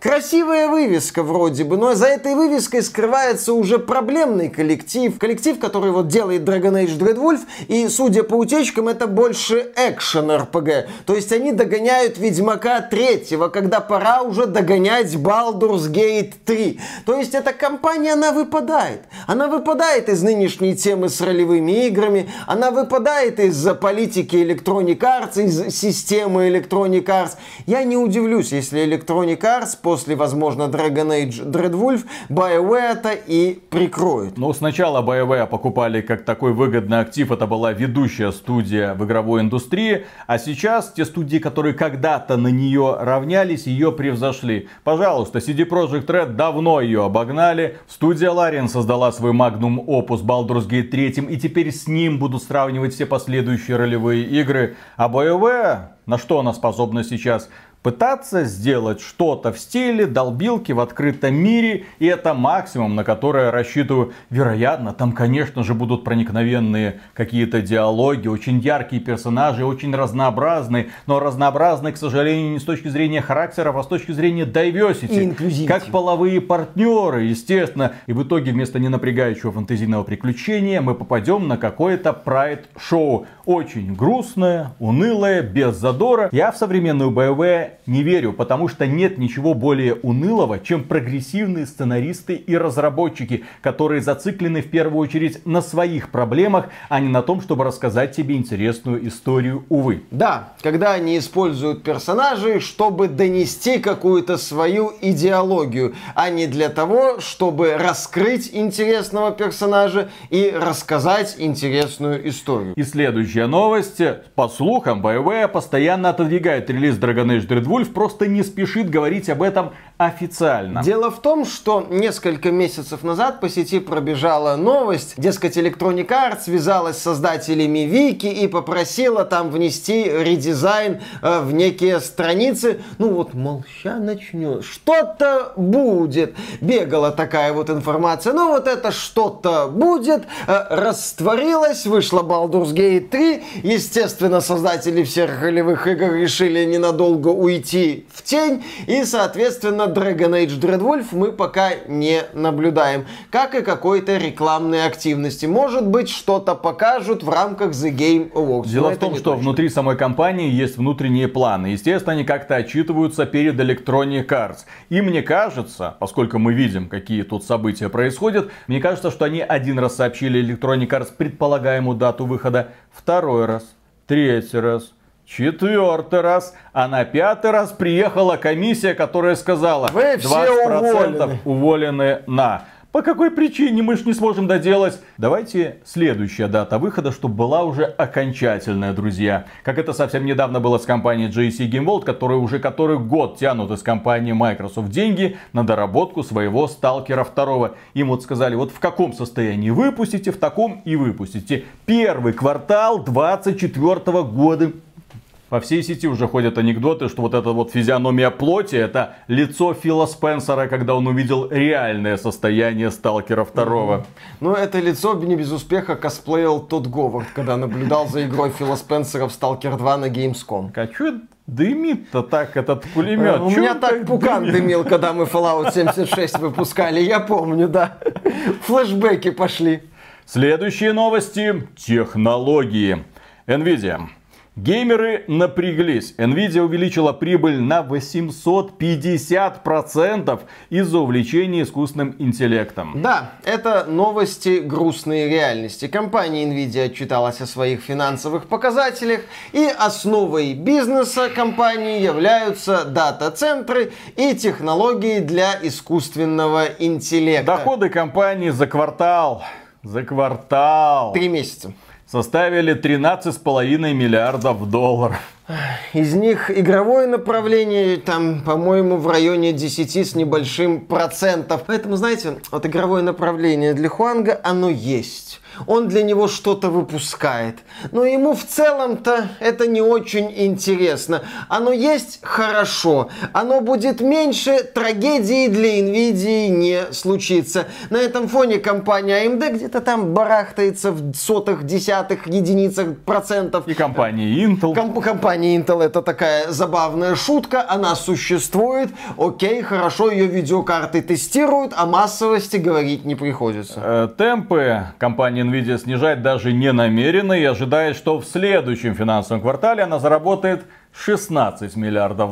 Красивая вывеска вроде бы, но за этой вывеской скрывается уже проблемный коллектив. Коллектив, который вот делает Dragon Age Dreadwolf, и, судя по утечкам, это больше экшен RPG. То есть они догоняют Ведьмака 3, когда пора уже догонять Baldur's Gate 3. То есть эта компания, она выпадает. Она выпадает из нынешней темы с ролевыми играми, она выпадает из-за политики Electronic Arts, из системы Electronic Arts. Я не удивлюсь, если Electronic Arts после, возможно, Dragon Age Dreadwolf BioWare-то и прикроет. Но сначала BioWare покупали как такой выгодный актив, это была ведущая студия в игровой индустрии, а сейчас те студии, которые когда-то на нее равнялись, ее превзошли. Пожалуйста, CD Projekt Red давно ее обогнали, студия Larian создала свой Magnum Opus Baldur's Gate 3, и теперь с ним будут сравнивать все последующие ролевые игры. А BioWare, на что она способна сейчас? Пытаться сделать что-то в стиле долбилки в открытом мире, и это максимум, на которое рассчитываю. Вероятно, там, конечно же, будут проникновенные какие-то диалоги, очень яркие персонажи, очень разнообразные, но разнообразные, к сожалению, не с точки зрения характера, а с точки зрения diversity, как половые партнеры, естественно. И в итоге вместо ненапрягающего фэнтезийного приключения мы попадем на какое-то прайд-шоу. Очень грустное, унылое, без задора. Я в современную BioWare не верю, потому что нет ничего более унылого, чем прогрессивные сценаристы и разработчики, которые зациклены в первую очередь на своих проблемах, а не на том, чтобы рассказать тебе интересную историю, увы. Да, когда они используют персонажей, чтобы донести какую-то свою идеологию, а не для того, чтобы раскрыть интересного персонажа и рассказать интересную историю. И следующая новость. По слухам, BioWare постоянно отодвигает релиз Dragon Age Dreadwolf, просто не спешит говорить об этом официально. Дело в том, что несколько месяцев назад по сети пробежала новость, дескать, Electronic Arts связалась с создателями Вики и попросила там внести редизайн в некие страницы. Ну вот, молча начнет. Что-то будет. Бегала такая вот информация. Ну вот это что-то будет. Растворилась, вышла Baldur's Gate 3. Естественно, создатели всех ролевых игр решили ненадолго уйти в тень. И, соответственно, Dragon Age Dreadwolf мы пока не наблюдаем. Как и какой-то рекламной активности. Может быть, что-то покажут в рамках The Game Awards. Дело в том, что внутри самой компании есть внутренние планы. Естественно, они как-то отчитываются перед Electronic Arts. И мне кажется, поскольку мы видим, какие тут события происходят, мне кажется, что они один раз сообщили Electronic Arts предполагаемую дату выхода, второй раз, третий раз, четвертый раз, а на пятый раз приехала комиссия, которая сказала: вы все 20% уволены на... По какой причине мы ж не сможем доделать? Давайте следующая дата выхода, чтобы была уже окончательная, друзья. Как это совсем недавно было с компанией GSC Game World, которые уже который год тянут из компании Microsoft деньги на доработку своего Сталкера 2. Им вот сказали, вот в каком состоянии выпустите, в таком и выпустите. Первый квартал 2024 года. По всей сети уже ходят анекдоты, что вот эта вот физиономия плоти, это лицо Фила Спенсера, когда он увидел реальное состояние Сталкера 2. Ну, это лицо не без успеха косплеил Тодд Говард, когда наблюдал за игрой Фила Спенсера в Сталкер 2 на Gamescom. А чё дымит-то так этот пулемет? У меня так пукан дымил, когда мы Fallout 76 выпускали, я помню, да. Флэшбэки пошли. Следующие новости. Технологии. Nvidia. Геймеры напряглись. Nvidia увеличила прибыль на 850% из-за увлечения искусственным интеллектом. Да, это новости грустной реальности. Компания Nvidia отчиталась о своих финансовых показателях, и основой бизнеса компании являются дата-центры и технологии для искусственного интеллекта. Доходы компании за квартал. 3 месяца. Составили $13,5 миллиардов. Из них игровое направление, там, по-моему, в районе 10 с небольшим процентов. Поэтому, знаете, вот игровое направление для Хуанга, оно есть. Он для него что-то выпускает. Но ему в целом-то это не очень интересно. Оно есть — хорошо. Оно будет меньше — трагедии для Nvidia не случится. На этом фоне компания AMD где-то там барахтается в сотых, десятых, единицах процентов. И компания Intel. Компания Intel — это такая забавная шутка. Она существует. Окей, хорошо, ее видеокарты тестируют, о массовости говорить не приходится. Темпы компании Nvidia снижать даже не намерена и ожидает, что в следующем финансовом квартале она заработает $16 миллиардов.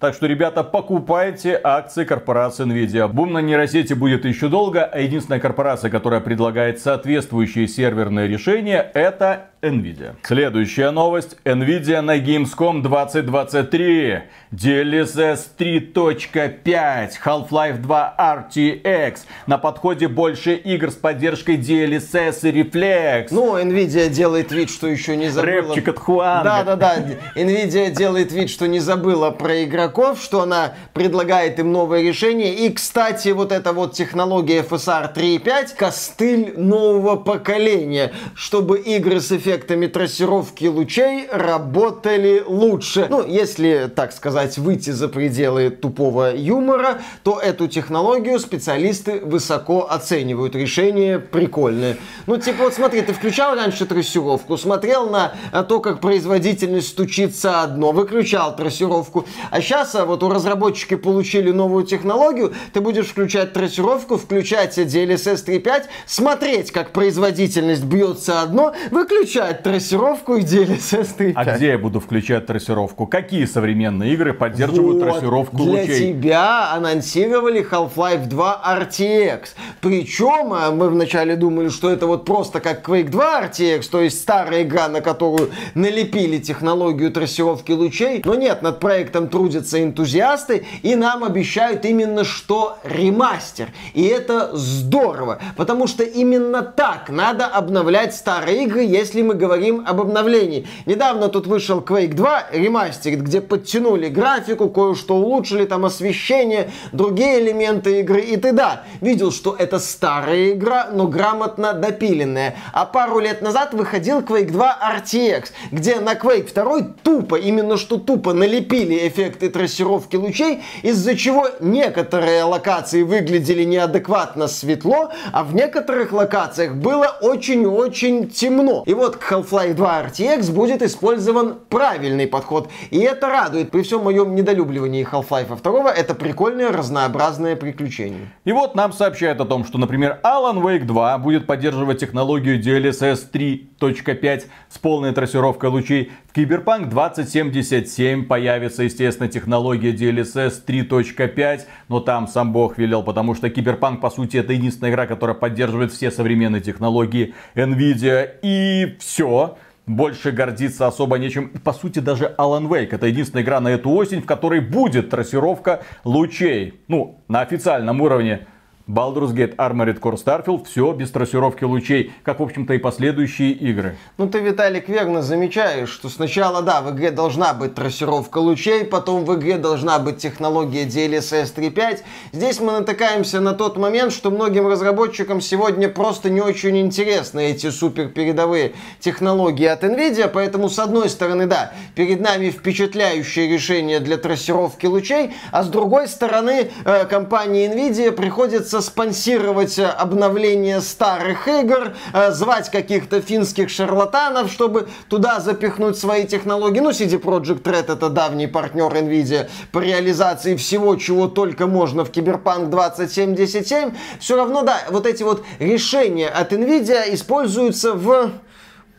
Так что, ребята, покупайте акции корпорации Nvidia. Бум на нейросети будет еще долго, а единственная корпорация, которая предлагает соответствующие серверные решения, это Nvidia. Следующая новость. Nvidia на Gamescom 2023. DLSS 3.5. Half-Life 2 RTX. На подходе больше игр с поддержкой DLSS и Reflex. Ну, Nvidia делает вид, что еще не забыла. Рэпчик от Хуанга. Да. Nvidia делает вид, что не забыла про игроков, что она предлагает им новое решение. И, кстати, вот эта вот технология FSR 3.5 — костыль нового поколения, чтобы игры с эффектами трассировки лучей работали лучше. Ну, если, так сказать, выйти за пределы тупого юмора, то эту технологию специалисты высоко оценивают. Решение прикольное. Ну, типа, вот смотри, ты включал раньше трассировку, смотрел на то, как производительность стучится одно, выключал трассировку. А сейчас вот у разработчики получили новую технологию, ты будешь включать трассировку, включать DLSS 3.5, смотреть, как производительность бьется одно, выключать трассировку и DLSS 3.5. А где я буду включать трассировку? Какие современные игры поддерживают трассировку лучей? Для тебя анонсировали Half-Life 2 RTX. Причем мы вначале думали, что это вот просто как Quake 2 RTX, то есть старая игра, на которую налепили технологию трассировки лучей. Но нет, над проектом трудятся энтузиасты, и нам обещают именно что ремастер. И это здорово, потому что именно так надо обновлять старые игры, если мы говорим об обновлении. Недавно тут вышел Quake 2 ремастер, где подтянули графику, кое-что улучшили, там освещение, другие элементы игры. И ты, да, видел, что это старая игра, но грамотно допиленная. А пару лет назад выходил Quake 2 RTX, где на Quake 2 тупо, именно что тупо налепили эффекты трассировки лучей, из-за чего некоторые локации выглядели неадекватно светло, а в некоторых локациях было очень-очень темно. И вот к Half-Life 2 RTX будет использован правильный подход. И это радует. При всем моем недолюбливании Half-Life 2 это прикольное разнообразное приключение. И вот нам сообщают о том, что, например, Alan Wake 2 будет поддерживать технологию DLSS 3.5 с полной трассировкой лучей. В Cyberpunk 2077 появится, естественно, технология DLSS 3.5, но там сам Бог велел, потому что Cyberpunk, по сути, это единственная игра, которая поддерживает все современные технологии Nvidia, и все. Больше гордиться особо нечем. По сути, даже Alan Wake — это единственная игра на эту осень, в которой будет трассировка лучей. Ну, на официальном уровне. Baldur's Gate, Armored Core, Starfield — все без трассировки лучей, как, в общем-то, и последующие игры. Ну, ты, Виталик, верно замечаешь, что сначала, да, в игре должна быть трассировка лучей, потом в игре должна быть технология DLSS 3.5. Здесь мы натыкаемся на тот момент, что многим разработчикам сегодня просто не очень интересны эти суперпередовые технологии от Nvidia, поэтому, с одной стороны, да, перед нами впечатляющее решение для трассировки лучей, а с другой стороны, компании Nvidia приходится спонсировать обновление старых игр, звать каких-то финских шарлатанов, чтобы туда запихнуть свои технологии. Ну, CD Projekt Red — это давний партнер Nvidia по реализации всего, чего только можно в Cyberpunk 2077. Все равно, да, вот эти вот решения от Nvidia используются в...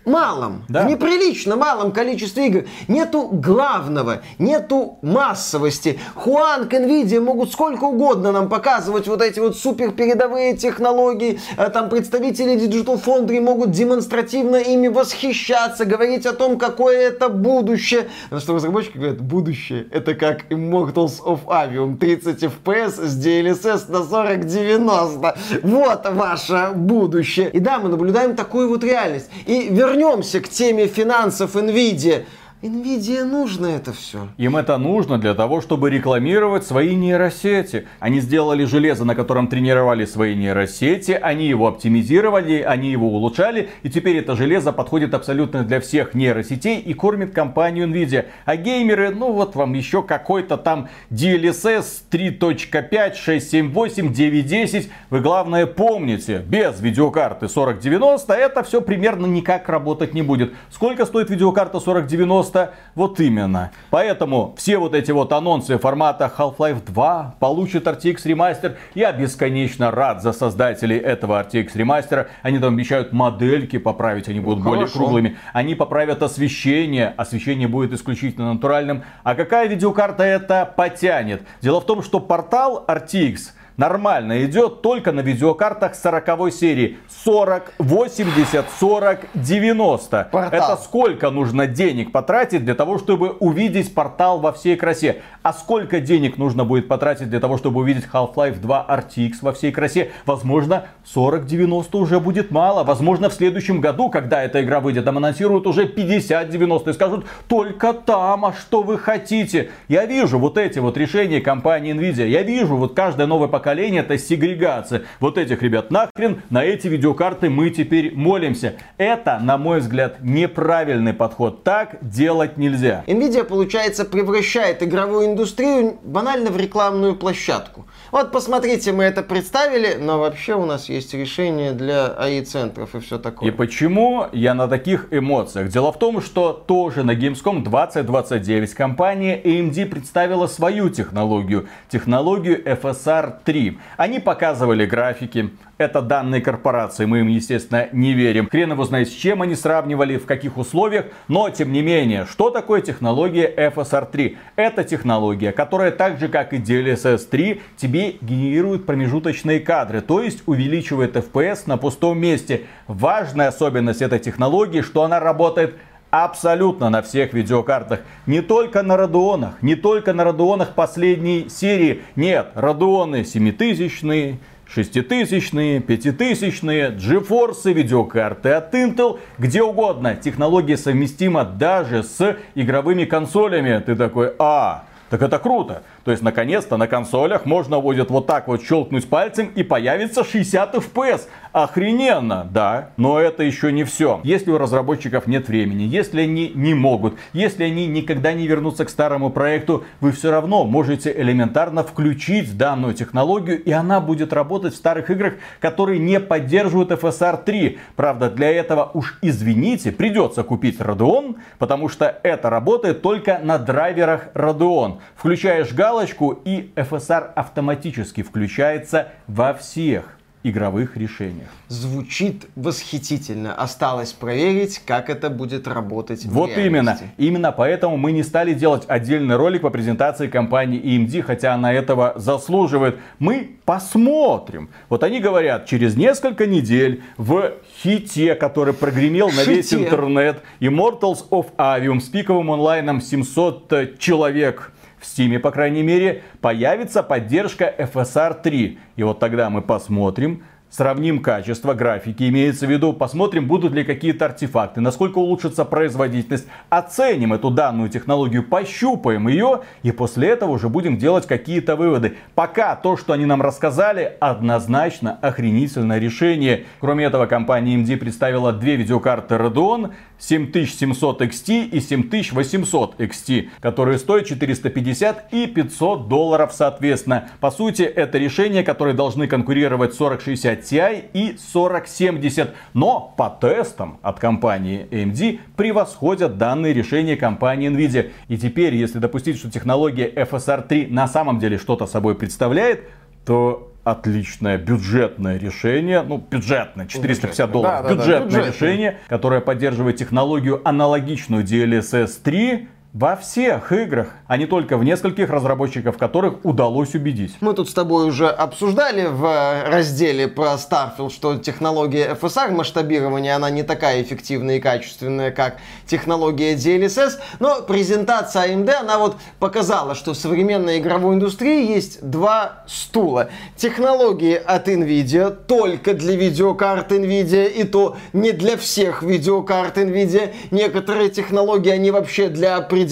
малом, да, в неприлично малом количестве игр. Нету главного, нету массовости. Хуанг, Nvidia могут сколько угодно нам показывать вот эти вот суперпередовые технологии, там представители Digital Foundry могут демонстративно ими восхищаться, говорить о том, какое это будущее. Потому что разработчики говорят, будущее — это как Immortals of Avium, 30 FPS с DLSS на 4090. Вот ваше будущее. И да, мы наблюдаем такую вот реальность. И вернемся к теме финансов Nvidia. Nvidia нужно это все. Им это нужно для того, чтобы рекламировать свои нейросети. Они сделали железо, на котором тренировали свои нейросети, они его оптимизировали, они его улучшали, и теперь это железо подходит абсолютно для всех нейросетей и кормит компанию Nvidia. А геймеры, ну вот вам еще какой-то там DLSS 3.5, 6, 7, 8, 9, 10. Вы главное помните, без видеокарты 4090 это все примерно никак работать не будет. Сколько стоит видеокарта 4090? Вот именно. Поэтому все вот эти вот анонсы формата Half-Life 2 получит RTX ремастер. Я бесконечно рад за создателей этого RTX ремастера. Они там обещают модельки поправить, они будут более круглыми. Они поправят освещение. Освещение будет исключительно натуральным. А какая видеокарта это потянет? Дело в том, что портал RTX нормально идет только на видеокартах 40 серии. 40, 80, 40, 90. Портал. Это сколько нужно денег потратить для того, чтобы увидеть портал во всей красе? А сколько денег нужно будет потратить для того, чтобы увидеть Half-Life 2 RTX во всей красе? Возможно, 40-90 уже будет мало. Возможно, в следующем году, когда эта игра выйдет, анонсируют уже 50-90 и скажут, только там, а что вы хотите? Я вижу вот эти вот решения компании Nvidia. Я вижу вот каждое новое поколение поколения, это сегрегация. Вот этих ребят нахрен, на эти видеокарты мы теперь молимся. Это, на мой взгляд, неправильный подход. Так делать нельзя. Nvidia, получается, превращает игровую индустрию банально в рекламную площадку. Вот посмотрите, мы это представили, но вообще у нас есть решение для AI-центров и все такое. И почему я на таких эмоциях? Дело в том, что тоже на Gamescom 2029 компания AMD представила свою технологию. Технологию FSR 3. Они показывали графики. Это данные корпорации, мы им, естественно, не верим. Хрен его знает, с чем они сравнивали, в каких условиях. Но, тем не менее, что такое технология FSR 3? Это технология, которая так же, как и DLSS 3, тебе генерирует промежуточные кадры. То есть, увеличивает FPS на пустом месте. Важная особенность этой технологии, что она работает абсолютно на всех видеокартах. Не только на Radeon'ах, не только на Radeon'ах последней серии. Нет, Radeon'ы 7000-ные. 6000-ные, 5000-ные, GeForce, видеокарты от Intel, где угодно. Технология совместима даже с игровыми консолями. Ты такой, так это круто. То есть, наконец-то на консолях можно будет вот так вот щелкнуть пальцем и появится 60 FPS. Охрененно, да. Но это еще не все. Если у разработчиков нет времени, если они не могут, если они никогда не вернутся к старому проекту, вы все равно можете элементарно включить данную технологию, и она будет работать в старых играх, которые не поддерживают FSR 3. Правда, для этого, уж извините, придется купить Radeon, потому что это работает только на драйверах Radeon. Включаешь галочку, и FSR автоматически включается во всех игровых решениях. Звучит восхитительно. Осталось проверить, как это будет работать в реальности. Вот именно. Именно поэтому мы не стали делать отдельный ролик по презентации компании AMD, хотя она этого заслуживает. Мы посмотрим. Вот они говорят, через несколько недель в хите, который прогремел на весь интернет, Immortals of Avium с пиковым онлайном 700 человек. В Steam, по крайней мере, появится поддержка FSR 3. И вот тогда мы посмотрим, сравним качество графики, имеется в виду, посмотрим, будут ли какие-то артефакты, насколько улучшится производительность, оценим эту данную технологию, пощупаем ее и после этого уже будем делать какие-то выводы. Пока то, что они нам рассказали, однозначно охренительное решение. Кроме этого, компания AMD представила две видеокарты Radeon 7700 XT и 7800 XT, которые стоят $450 и $500 соответственно. По сути, это решения, которые должны конкурировать 4060 Ti и 4070, но по тестам от компании AMD превосходят данные решения компании Nvidia. И теперь, если допустить, что технология FSR 3 на самом деле что-то собой представляет, то отличное бюджетное решение, бюджетное, $450, да, бюджетное решение, которое поддерживает технологию, аналогичную DLSS 3, во всех играх, а не только в нескольких разработчиков, которых удалось убедить. Мы тут с тобой уже обсуждали в разделе про Starfield, что технология FSR масштабирования, она не такая эффективная и качественная, как технология DLSS, но презентация AMD, она вот показала, что в современной игровой индустрии есть два стула. Технологии от Nvidia, только для видеокарт Nvidia, и то не для всех видеокарт Nvidia. Некоторые технологии, они вообще для определенного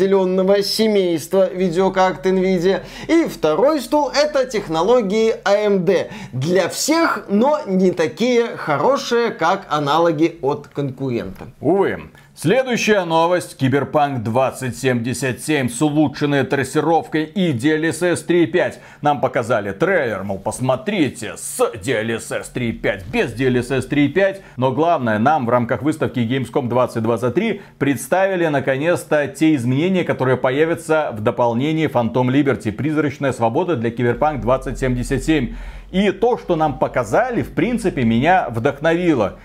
семейства видеокарт Nvidia. И второй стул — это технологии AMD. Для всех, но не такие хорошие, как аналоги от конкурента. Увы. Следующая новость. Cyberpunk 2077 с улучшенной трассировкой и DLSS 3.5. Нам показали трейлер, мол, посмотрите, с DLSS 3.5, без DLSS 3.5. Но главное, нам в рамках выставки Gamescom 2023 представили наконец-то те изменения, которые появятся в дополнении Phantom Liberty. Призрачная свобода для Cyberpunk 2077. И то, что нам показали, в принципе, меня вдохновило.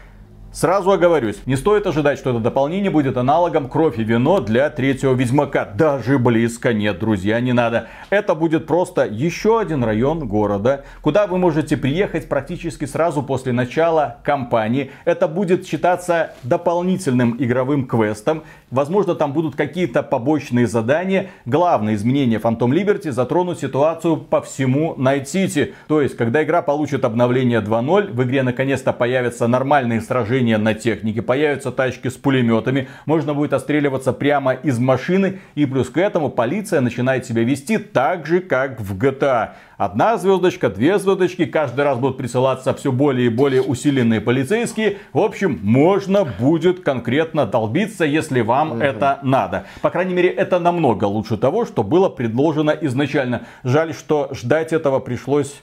Сразу оговорюсь, не стоит ожидать, что это дополнение будет аналогом «Кровь и вино» для третьего Ведьмака. Даже близко нет, друзья, не надо. Это будет просто еще один район города, куда вы можете приехать практически сразу после начала кампании. Это будет считаться дополнительным игровым квестом. Возможно, там будут какие-то побочные задания. Главное изменение Phantom Liberty затронут ситуацию по всему Найт-Сити. То есть, когда игра получит обновление 2.0, в игре наконец-то появятся нормальные сражения ограничения на технике, появятся тачки с пулеметами, можно будет отстреливаться прямо из машины, и плюс к этому полиция начинает себя вести так же, как в GTA. Одна звездочка, две звездочки, каждый раз будут присылаться все более и более усиленные полицейские. В общем, можно будет конкретно долбиться, если вам это надо. По крайней мере, это намного лучше того, что было предложено изначально. Жаль, что ждать этого пришлось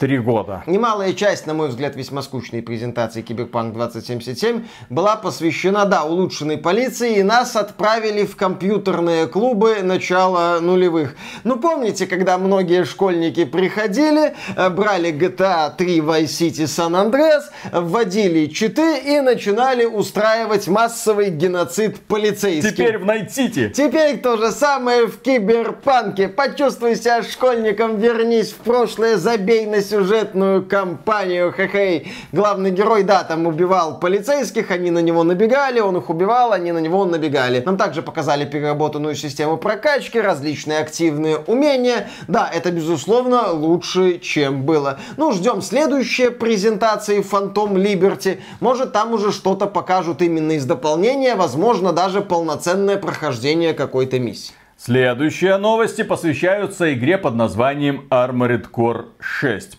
3 года. Немалая часть, на мой взгляд, весьма скучной презентации Cyberpunk 2077 была посвящена, да, улучшенной полиции, и нас отправили в компьютерные клубы начала нулевых. Ну, помните, когда многие школьники приходили, брали GTA 3 Vice City San Andreas, вводили читы и начинали устраивать массовый геноцид полицейских. Теперь в Night City. Теперь то же самое в Киберпанке. Почувствуй себя школьником, вернись в прошлое, забей на сюжетную кампанию, хе-хей. Главный герой, да, там убивал полицейских, они на него набегали, он их убивал, они на него набегали. Нам также показали переработанную систему прокачки, различные активные умения. Да, это, безусловно, лучше, чем было. Ну, ждем следующие презентации Phantom Liberty. Может, там уже что-то покажут именно из дополнения, возможно, даже полноценное прохождение какой-то миссии. Следующие новости посвящаются игре под названием Armored Core 6.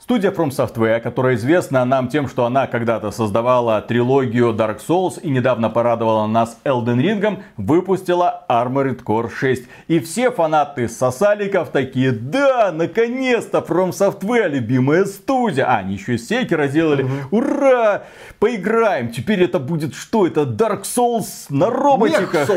Студия From Software, которая известна нам тем, что она когда-то создавала трилогию Dark Souls и недавно порадовала нас Elden Ring, выпустила Armored Core 6. И все фанаты сосаликов такие: да, наконец-то From Software, любимая студия. А, они еще и Секера делали. Ура! Поиграем. Теперь это будет что? Это Dark Souls на роботиках.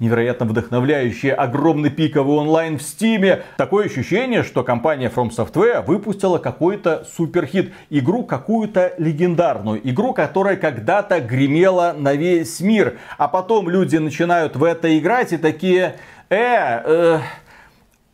Невероятно вдохновляющий, огромный пиковый онлайн в Steam. Такое ощущение, что компания From Software выпустила какой-то суперхит. Игру какую-то легендарную. Игру, которая когда-то гремела на весь мир. А потом люди начинают в это играть и такие: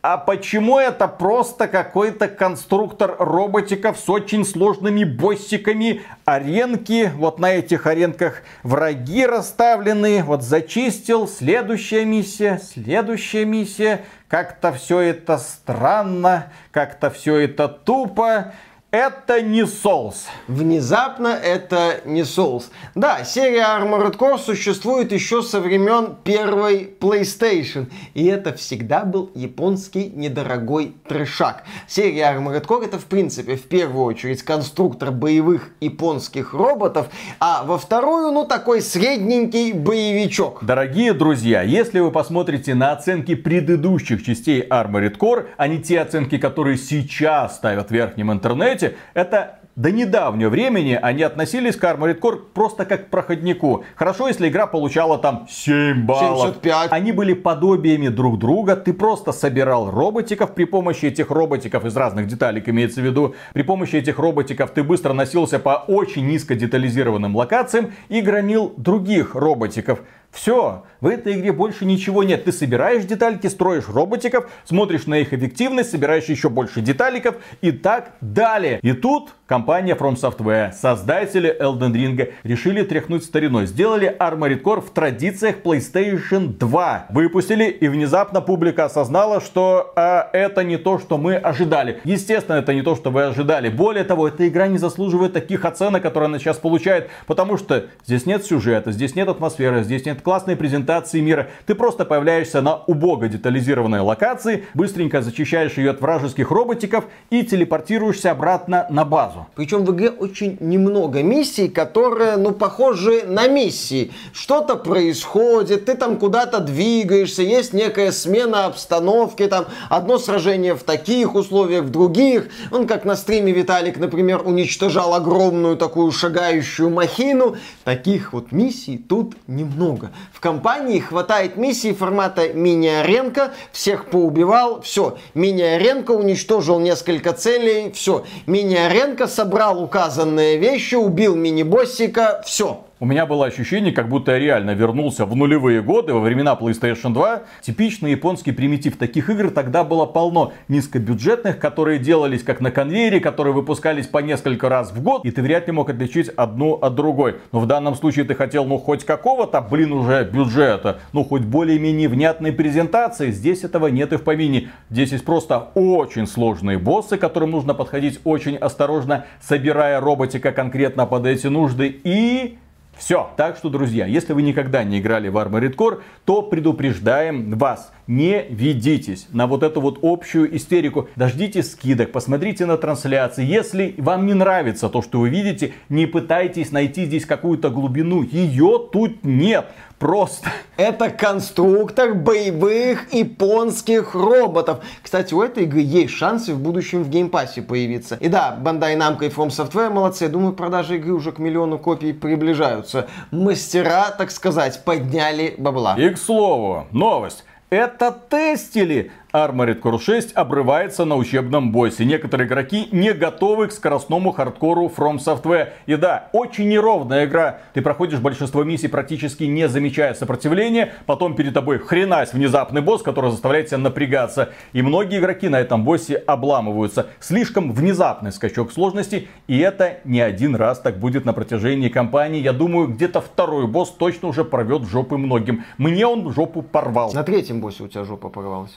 а почему это просто какой-то конструктор роботиков с очень сложными боссиками? Аренки, вот на этих аренках враги расставлены. Вот зачистил, следующая миссия. Как-то все это странно, как-то все это тупо. Это не Souls. Внезапно это не Souls. Да, серия Armored Core существует еще со времен первой PlayStation. И это всегда был японский недорогой трешак. Серия Armored Core — это, в принципе, в первую очередь конструктор боевых японских роботов, а во вторую, ну, такой средненький боевичок. Дорогие друзья, если вы посмотрите на оценки предыдущих частей Armored Core, а не те оценки, которые сейчас ставят в верхнем интернете, это до недавнего времени они относились к Armored Core просто как к проходнику. Хорошо, если игра получала там 7 баллов. 75. Они были подобиями друг друга. Ты просто собирал роботиков. При помощи этих роботиков, из разных деталек имеется в виду, при помощи этих роботиков ты быстро носился по очень низко детализированным локациям и громил других роботиков. Все, в этой игре больше ничего нет. Ты собираешь детальки, строишь роботиков, смотришь на их эффективность, собираешь еще больше деталиков и так далее. И тут компания From Software, создатели Elden Ring, решили тряхнуть стариной. Сделали Armored Core в традициях PlayStation 2. Выпустили, и внезапно публика осознала, что это не то, что мы ожидали. Естественно, это не то, что вы ожидали. Более того, эта игра не заслуживает таких оценок, которые она сейчас получает, потому что здесь нет сюжета, здесь нет атмосферы, здесь нет классной презентации мира. Ты просто появляешься на убого детализированной локации, быстренько зачищаешь ее от вражеских роботиков и телепортируешься обратно на базу. Причем в игре очень немного миссий, которые, ну, похожи на миссии. Что-то происходит, ты там куда-то двигаешься, есть некая смена обстановки, там одно сражение в таких условиях, в других. Он, как на стриме Виталик, например, уничтожал огромную такую шагающую махину. Таких вот миссий тут немного. В компании хватает миссий формата мини-аренка, всех поубивал, все. Мини-аренка, уничтожил несколько целей, все. Мини-аренка, собрал указанные вещи, убил мини-боссика, все. У меня было ощущение, как будто я реально вернулся в нулевые годы, во времена PlayStation 2. Типичный японский примитив. Таких игр тогда было полно. Низкобюджетных, которые делались как на конвейере, которые выпускались по несколько раз в год. И ты вряд ли мог отличить одну от другой. Но в данном случае ты хотел, ну, хоть какого-то, блин, уже бюджета. Ну, хоть более-менее внятной презентации. Здесь этого нет и в помине. Здесь есть просто очень сложные боссы, к которым нужно подходить очень осторожно, собирая роботика конкретно под эти нужды. И... все. Так что, друзья, если вы никогда не играли в Armored Core, то предупреждаем вас. Не ведитесь на вот эту вот общую истерику. Дождитесь скидок, посмотрите на трансляции. Если вам не нравится то, что вы видите, не пытайтесь найти здесь какую-то глубину. Ее тут нет. Просто. Это конструктор боевых японских роботов. Кстати, у этой игры есть шансы в будущем в геймпассе появиться. И да, Bandai Namco и From Software молодцы. Я думаю, продажи игры уже к 1 000 000 копий приближаются. Мастера, так сказать, подняли бабла. И к слову, новость. Это тестили! Armored Core 6 обрывается на учебном боссе. Некоторые игроки не готовы к скоростному хардкору From Software. И да, очень неровная игра. Ты проходишь большинство миссий, практически не замечая сопротивления. Потом перед тобой хренась внезапный босс, который заставляет тебя напрягаться. И многие игроки на этом боссе обламываются. Слишком внезапный скачок сложности. И это не один раз так будет на протяжении кампании. Я думаю, где-то второй босс точно уже порвет жопы многим. Мне он жопу порвал. На третьем боссе у тебя жопа порвалась.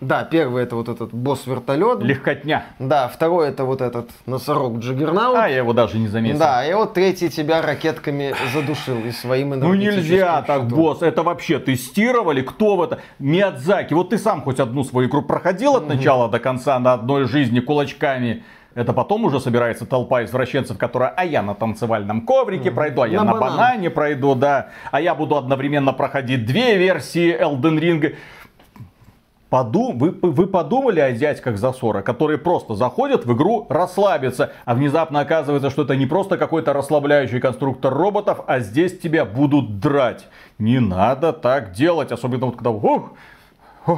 Да, первый это вот этот босс-вертолет. Легкотня. Да, второй это вот этот носорог Джаггернаут. А, я его даже не заметил. Да, и вот третий тебя ракетками задушил и своим энергетическим. Ну нельзя так, босс, это вообще тестировали, кто в это? Миядзаки, вот ты сам хоть одну свою игру проходил от начала до конца на одной жизни кулачками. Это потом уже собирается толпа извращенцев, которая, а я на танцевальном коврике пройду, а я на банане пройду, да. А я буду одновременно проходить 2 версии Elden Ring. Вы подумали о дядьках за 40, которые просто заходят в игру расслабиться, а внезапно оказывается, что это не просто какой-то расслабляющий конструктор роботов, а здесь тебя будут драть. Не надо так делать, особенно вот когда...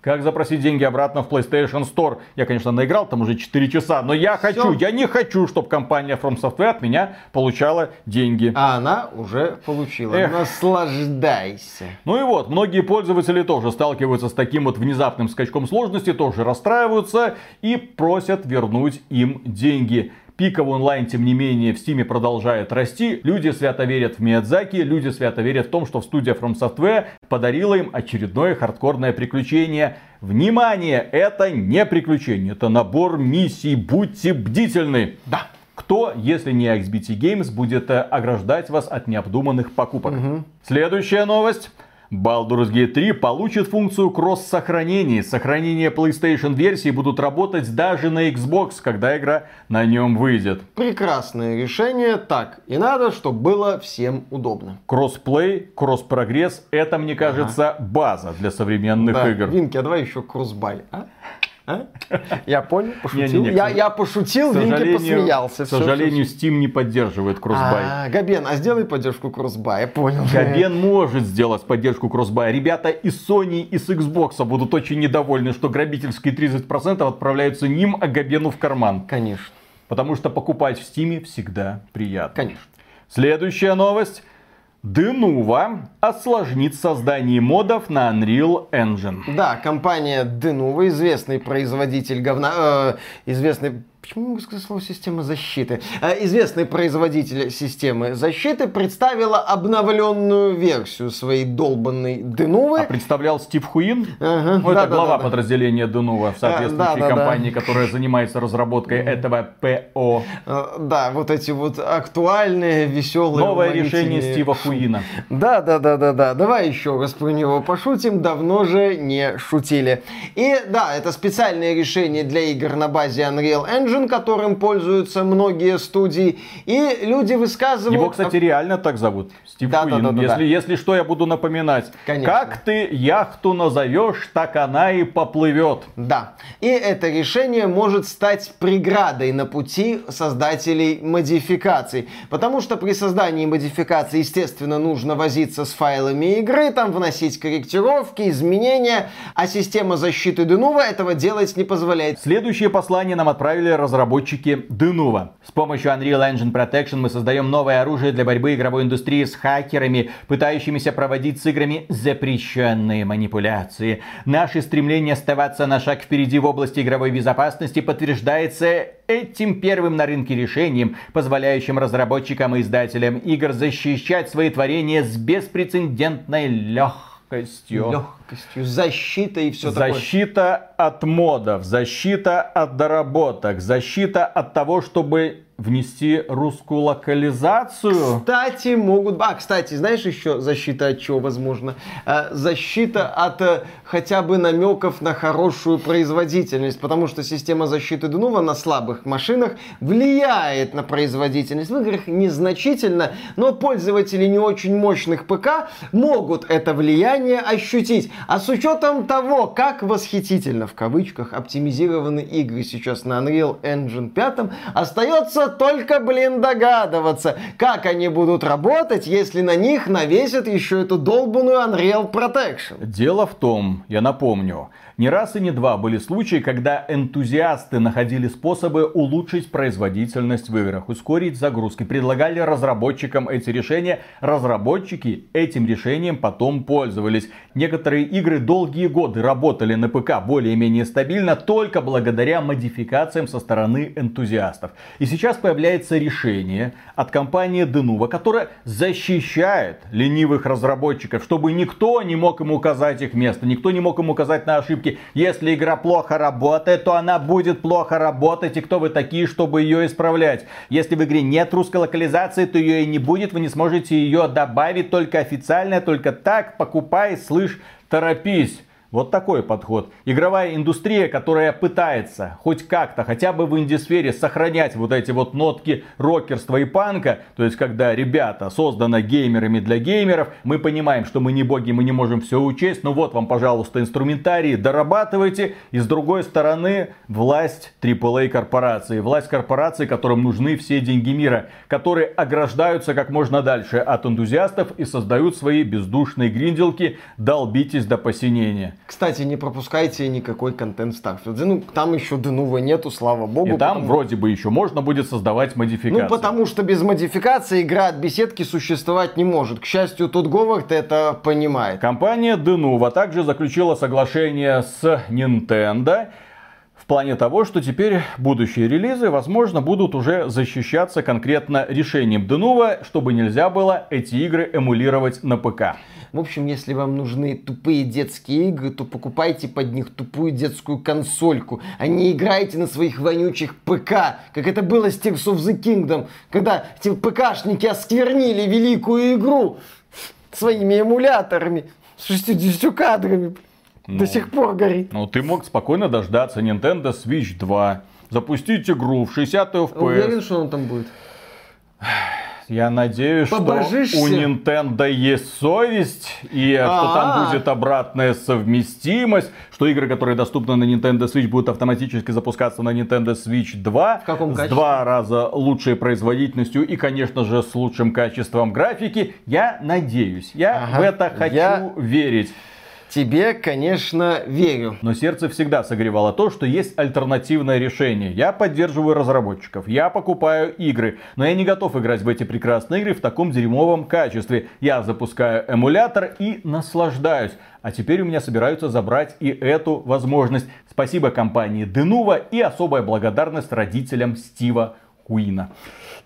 Как запросить деньги обратно в PlayStation Store? Я, конечно, наиграл там уже 4 часа, но я хочу, я не хочу, чтобы компания From Software от меня получала деньги. А она уже получила. Эх. Наслаждайся. Ну и вот, многие пользователи тоже сталкиваются с таким вот внезапным скачком сложности, тоже расстраиваются и просят вернуть им деньги. Пиковый онлайн, тем не менее, в Steam продолжает расти. Люди свято верят в Миядзаки, люди свято верят в том, что студия From Software подарила им очередное хардкорное приключение. Внимание, это не приключение, это набор миссий, будьте бдительны. Да. Кто, если не XBT Games, будет ограждать вас от необдуманных покупок? Следующая новость. Baldur's Gate 3 получит функцию кросс-сохранений. Сохранения PlayStation версии будут работать даже на Xbox, когда игра на нем выйдет. Прекрасное решение. Так и надо, чтобы было всем удобно. Кроссплей, кросс-прогресс, это, мне кажется, база для современных игр. Винки, а давай еще кросс-бай, а? Я понял, пошутил. Я пошутил, Винки посмеялся. К сожалению, Steam не поддерживает кроссбай. Габен, а сделай поддержку кроссбай, я понял. Габен может сделать поддержку кроссбай. Ребята из Sony и с Xbox будут очень недовольны, что грабительские 30% отправляются ним, а Габену в карман. Конечно. Потому что покупать в Steam всегда приятно. Конечно. Следующая новость. Denuvo осложнит создание модов на Unreal Engine. Да, компания Denuvo, известный производитель говна... Почему я могу сказать слово «система защиты»? Известный производитель системы защиты представила обновленную версию своей долбанной Denuvo. А представлял Стив Хуин? Ну, это глава подразделения Denuvo в соответствующей компании, которая занимается разработкой этого ПО. Да, вот эти вот актуальные, веселые... Новое решение Стива Хуина. Да. Давай еще раз про него пошутим. Давно же не шутили. И да, это специальное решение для игр на базе Unreal Engine, которым пользуются многие студии, и люди высказывают... Его, кстати, реально так зовут. Стив Куин. Если что, я буду напоминать. Конечно. Как ты яхту назовешь, так она и поплывет. Да. И это решение может стать преградой на пути создателей модификаций. Потому что при создании модификации, естественно, нужно возиться с файлами игры, там вносить корректировки, изменения, а система защиты Denuvo этого делать не позволяет. Следующее послание нам отправили разработчики Denuvo. С помощью Unreal Engine Protection мы создаем новое оружие для борьбы игровой индустрии с хакерами, пытающимися проводить с играми запрещенные манипуляции. Наше стремление оставаться на шаг впереди в области игровой безопасности подтверждается этим первым на рынке решением, позволяющим разработчикам и издателям игр защищать свои творения с беспрецедентной легкостью. Защита и все такое. Защита от модов, защита от доработок, защита от того, чтобы внести русскую локализацию. Кстати, могут... А, кстати, знаешь еще защита от чего возможно? Защита от хотя бы намеков на хорошую производительность, потому что система защиты Denuvo на слабых машинах влияет на производительность. В играх незначительно, но пользователи не очень мощных ПК могут это влияние ощутить. А с учетом того, как восхитительно, в кавычках, оптимизированы игры сейчас на Unreal Engine 5, остается только, блин, догадываться, как они будут работать, если на них навесят еще эту долбанную Unreal Protection. Дело в том, я напомню, не раз и не два были случаи, когда энтузиасты находили способы улучшить производительность в играх, ускорить загрузки, предлагали разработчикам эти решения, разработчики этим решением потом пользовались. Некоторые игры долгие годы работали на ПК более-менее стабильно только благодаря модификациям со стороны энтузиастов. И сейчас появляется решение от компании Denuvo, которая защищает ленивых разработчиков, чтобы никто не мог им указать их место, никто не мог им указать на ошибки. Если игра плохо работает, то она будет плохо работать, и кто вы такие, чтобы ее исправлять? Если в игре нет русской локализации, то ее и не будет, вы не сможете ее добавить, только официально, только так, покупай, слышь, торопись. Вот такой подход. Игровая индустрия, которая пытается хоть как-то, хотя бы в инди-сфере, сохранять вот эти вот нотки рокерства и панка, то есть когда ребята созданы геймерами для геймеров, мы понимаем, что мы не боги, мы не можем все учесть, но вот вам, пожалуйста, инструментарий, дорабатывайте. И с другой стороны, власть AAA корпорации, власть корпорации, которым нужны все деньги мира, которые ограждаются как можно дальше от энтузиастов и создают свои бездушные гринделки «долбитесь до посинения». Кстати, не пропускайте никакой контент Starfield. Ну, там еще Denuvo нету, слава богу. И там вроде бы еще можно будет создавать модификации. Ну, потому что без модификации игра от беседки существовать не может. К счастью, тут Говард это понимает. Компания Denuvo также заключила соглашение с Nintendo в плане того, что теперь будущие релизы, возможно, будут уже защищаться конкретно решением Denuvo, чтобы нельзя было эти игры эмулировать на ПК. В общем, если вам нужны тупые детские игры, то покупайте под них тупую детскую консольку, а не играйте на своих вонючих ПК, как это было с Tears of the Kingdom, когда эти ПКшники осквернили великую игру своими эмуляторами с 60 кадрами. До сих пор горит. Ну, ты мог спокойно дождаться Nintendo Switch 2, запустить игру в 60 FPS. Уверен, что он там будет? Я надеюсь, что у Nintendo есть совесть, и что там будет обратная совместимость, что игры, которые доступны на Nintendo Switch, будут автоматически запускаться на Nintendo Switch 2 в 2 раза лучшей производительностью и, конечно же, с лучшим качеством графики. Я надеюсь, я в это хочу верить. Тебе, конечно, верю. Но сердце всегда согревало то, что есть альтернативное решение. Я поддерживаю разработчиков, я покупаю игры, но я не готов играть в эти прекрасные игры в таком дерьмовом качестве. Я запускаю эмулятор и наслаждаюсь. А теперь у меня собираются забрать и эту возможность. Спасибо компании Denuvo и особая благодарность родителям Стива Куина.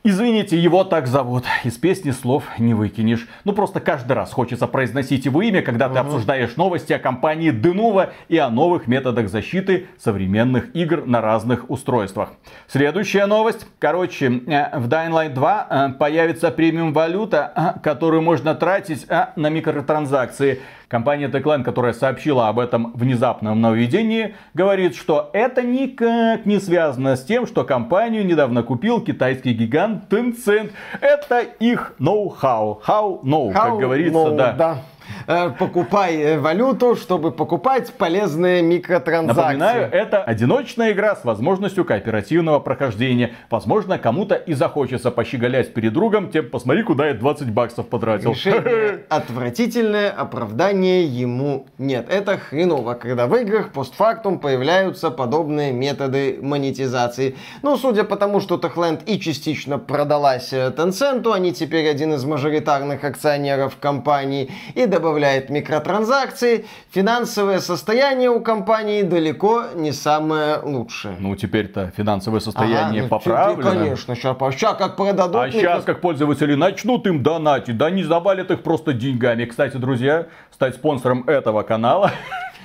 Извините, его так зовут. Из песни слов не выкинешь. Ну, просто каждый раз хочется произносить его имя, когда ты обсуждаешь новости о компании Denuvo и о новых методах защиты современных игр на разных устройствах. Следующая новость. Короче, в Dying Light 2 появится премиум-валюта, которую можно тратить на микротранзакции. Компания Techland, которая сообщила об этом внезапном нововведении, говорит, что это никак не связано с тем, что компанию недавно купил китайский гигант Tencent. Это их ноу-хау. Как говорится, да. покупай валюту, чтобы покупать полезные микротранзакции. Напоминаю, это одиночная игра с возможностью кооперативного прохождения. Возможно, кому-то и захочется пощеголять перед другом, тем посмотри, куда я 20 баксов потратил. Решение отвратительное, оправдание ему нет. Это хреново, когда в играх постфактум появляются подобные методы монетизации. Но судя по тому, что Techland и частично продалась Tencent, они теперь один из мажоритарных акционеров компании и добавляет микротранзакции, финансовое состояние у компании далеко не самое лучшее. Ну, теперь-то финансовое состояние поправлено. Конечно, сейчас как продадут. А сейчас как пользователи начнут им донатить, да не завалят их просто деньгами. Кстати, друзья, стать спонсором этого канала...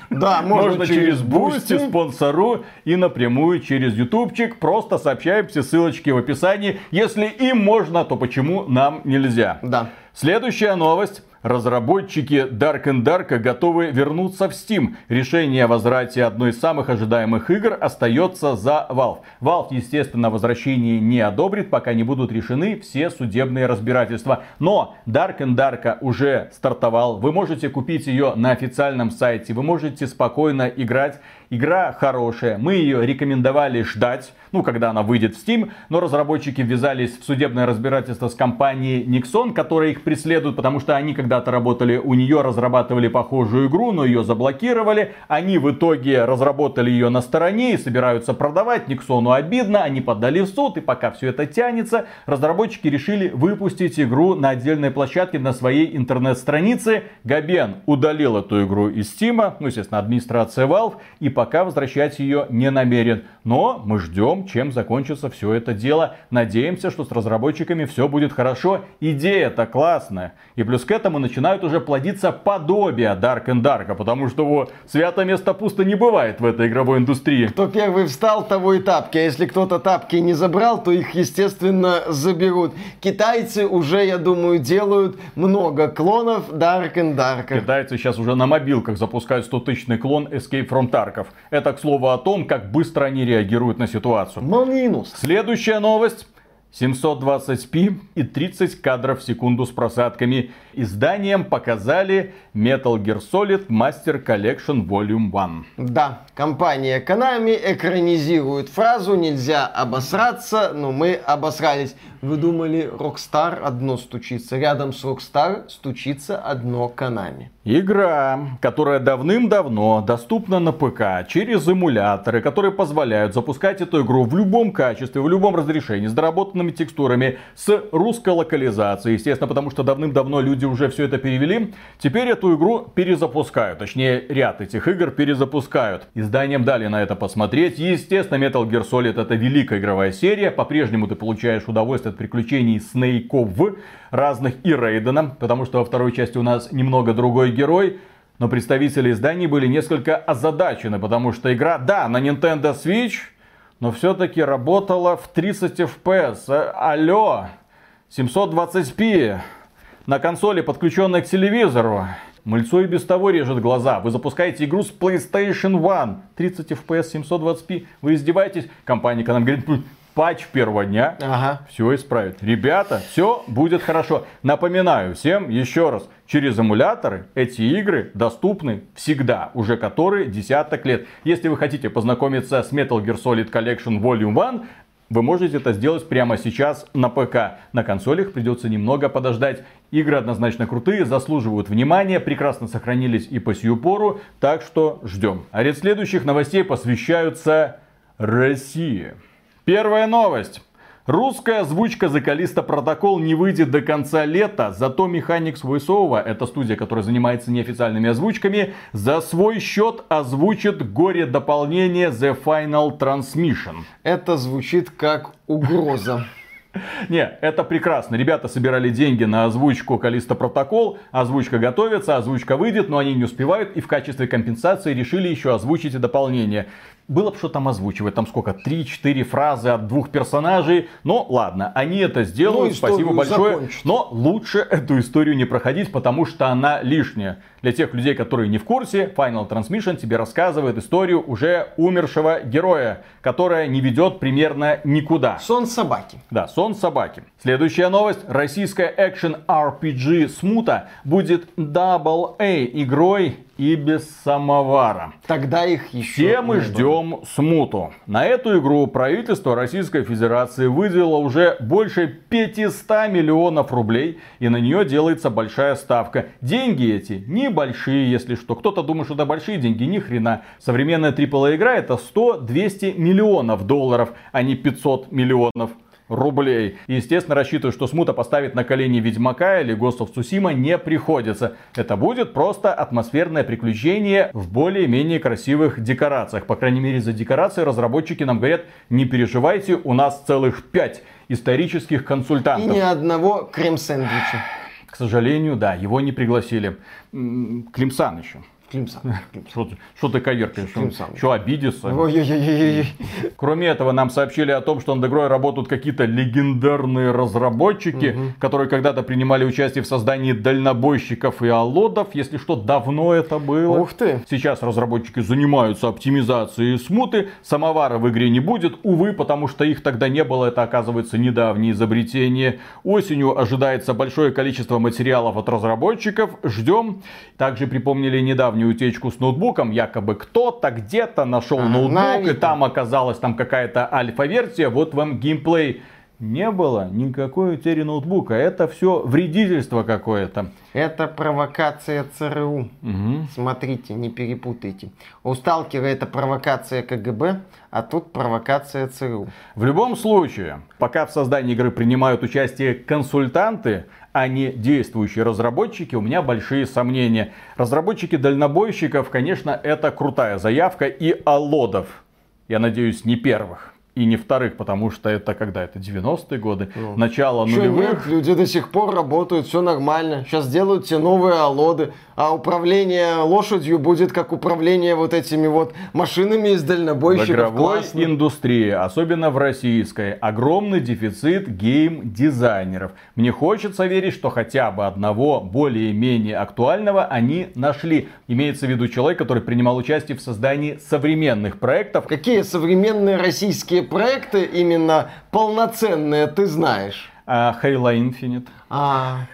Да, можно через Бусти, спонсору и напрямую через ютубчик. Просто сообщаем, все ссылочки в описании. Если им можно, то почему нам нельзя? Да. Следующая новость. Разработчики Dark and Dark готовы вернуться в Steam. Решение о возврате одной из самых ожидаемых игр остается за Valve. Valve, естественно, возвращение не одобрит, пока не будут решены все судебные разбирательства. Но Dark and Dark уже стартовал. Вы можете купить ее на официальном сайте. Вы можете спокойно играть. Игра хорошая. Мы ее рекомендовали ждать, когда она выйдет в Steam. Но разработчики ввязались в судебное разбирательство с компанией Nexon, которая их преследует, потому что они когда-то работали у нее, разрабатывали похожую игру, но ее заблокировали. Они в итоге разработали ее на стороне и собираются продавать. Nexon'у обидно, они подали в суд. И пока все это тянется, разработчики решили выпустить игру на отдельной площадке на своей интернет-странице. Габен удалил эту игру из Steam, естественно, администрация Valve. И пока возвращать ее не намерен. Но мы ждем, чем закончится все это дело. Надеемся, что с разработчиками все будет хорошо. Идея-то классная. И плюс к этому начинают уже плодиться подобия Dark and Dark. Потому что свято место пусто не бывает в этой игровой индустрии. Кто первый встал, того и тапки. А если кто-то тапки не забрал, то их, естественно, заберут. Китайцы уже, я думаю, делают много клонов Dark and Dark. Китайцы сейчас уже на мобилках запускают 100-тысячный клон Escape from Tarkov. Это, к слову, о том, как быстро они реагируют на ситуацию. Минус. Следующая новость. 720p и 30 кадров в секунду с просадками. Изданием показали Metal Gear Solid Master Collection Volume 1. Да, компания Konami экранизирует фразу «Нельзя обосраться, но мы обосрались». Вы думали, Rockstar одно стучится. Рядом с Rockstar стучится одно Konami. Игра, которая давным-давно доступна на ПК через эмуляторы, которые позволяют запускать эту игру в любом качестве, в любом разрешении, с доработанными текстурами, с русской локализацией, естественно, потому что давным-давно люди уже все это перевели. Теперь эту игру перезапускают, точнее, ряд этих игр перезапускают. Изданием дали на это посмотреть. Естественно, Metal Gear Solid — это великая игровая серия. По-прежнему ты получаешь удовольствие от приключений Снейков разных и Рейдена, потому что во второй части у нас немного другой герой. Но представители изданий были несколько озадачены, потому что игра, да, на Nintendo Switch, но все-таки работала в 30 FPS. Алло, 720p на консоли, подключенной к телевизору. Мыльцо и без того режет глаза. Вы запускаете игру с PlayStation 1. 30 FPS, 720p. Вы издеваетесь? Компания Konami говорит... Патч первого дня, все исправит. Ребята, все будет хорошо. Напоминаю всем еще раз, через эмуляторы эти игры доступны всегда, уже которые десяток лет. Если вы хотите познакомиться с Metal Gear Solid Collection Volume 1, вы можете это сделать прямо сейчас на ПК. На консолях придется немного подождать. Игры однозначно крутые, заслуживают внимания, прекрасно сохранились и по сию пору, так что ждем. А ряд следующих новостей посвящаются России. Первая новость. Русская озвучка за Callisto Protocol не выйдет до конца лета, зато Mechanics Voiceover, это студия, которая занимается неофициальными озвучками, за свой счет озвучит горе-дополнение The Final Transmission. Это звучит как угроза. Не, это прекрасно. Ребята собирали деньги на озвучку Callisto Protocol. Озвучка готовится, озвучка выйдет, но они не успевают. И в качестве компенсации решили еще озвучить и дополнение. Было бы что там озвучивать, там сколько, 3-4 фразы от двух персонажей. Но ладно, они это сделают, ну, спасибо большое. Закончат. Но лучше эту историю не проходить, потому что она лишняя. Для тех людей, которые не в курсе, Final Transmission тебе рассказывает историю уже умершего героя, которая не ведет примерно никуда. Сон собаки. Да, сон собаки. Следующая новость. Российская экшен RPG «Смута» будет AA игрой и без самовара. Тогда их еще все мы ждем смуту. На эту игру правительство Российской Федерации выделило уже больше 500 миллионов рублей. И на нее делается большая ставка. Деньги эти небольшие, если что. Кто-то думает, что это большие деньги. Ни хрена. Современная AAA игра это 100-200 миллионов долларов, а не 500 миллионов. Рублей. Естественно, рассчитываю, что смута поставить на колени Ведьмака или Ghost of Tsushima не приходится. Это будет просто атмосферное приключение в более-менее красивых декорациях. По крайней мере, за декорации разработчики нам говорят, не переживайте, у нас целых 5 исторических консультантов. И ни одного крем-сэндвича. К сожалению, да, его не пригласили. Климсан еще. Что ты коверкаешь? Что, обидится? Кроме этого, нам сообщили о том, что над игрой работают какие-то легендарные разработчики, которые когда-то принимали участие в создании дальнобойщиков и алодов. Если что, давно это было. Ух ты! Сейчас разработчики занимаются оптимизацией смуты. Самовара в игре не будет, увы, потому что их тогда не было. Это, оказывается, недавнее изобретение. Осенью ожидается большое количество материалов от разработчиков. Ждем. Также припомнили недавно утечку с ноутбуком, якобы кто-то где-то нашел ноутбук, и там оказалась там какая-то альфа-версия, вот вам геймплей. Не было никакой утери ноутбука, это все вредительство какое-то. Это провокация ЦРУ. Угу. Смотрите, не перепутайте. У Сталкера это провокация КГБ, а тут провокация ЦРУ. В любом случае, пока в создании игры принимают участие консультанты, а не действующие разработчики, у меня большие сомнения. Разработчики дальнобойщиков, конечно, это крутая заявка и алодов. Я надеюсь, не первых. И не вторых, потому что это когда? Это 90-е годы, начало нулевых. Нет, люди до сих пор работают, все нормально. Сейчас делают все новые алоды. А управление лошадью будет как управление вот этими вот машинами из дальнобойщиков. В игровой индустрии, особенно в российской, огромный дефицит гейм-дизайнеров. Мне хочется верить, что хотя бы одного более-менее актуального они нашли. Имеется в виду человек, который принимал участие в создании современных проектов. Какие современные российские проекты именно полноценные ты знаешь? Halo Infinite.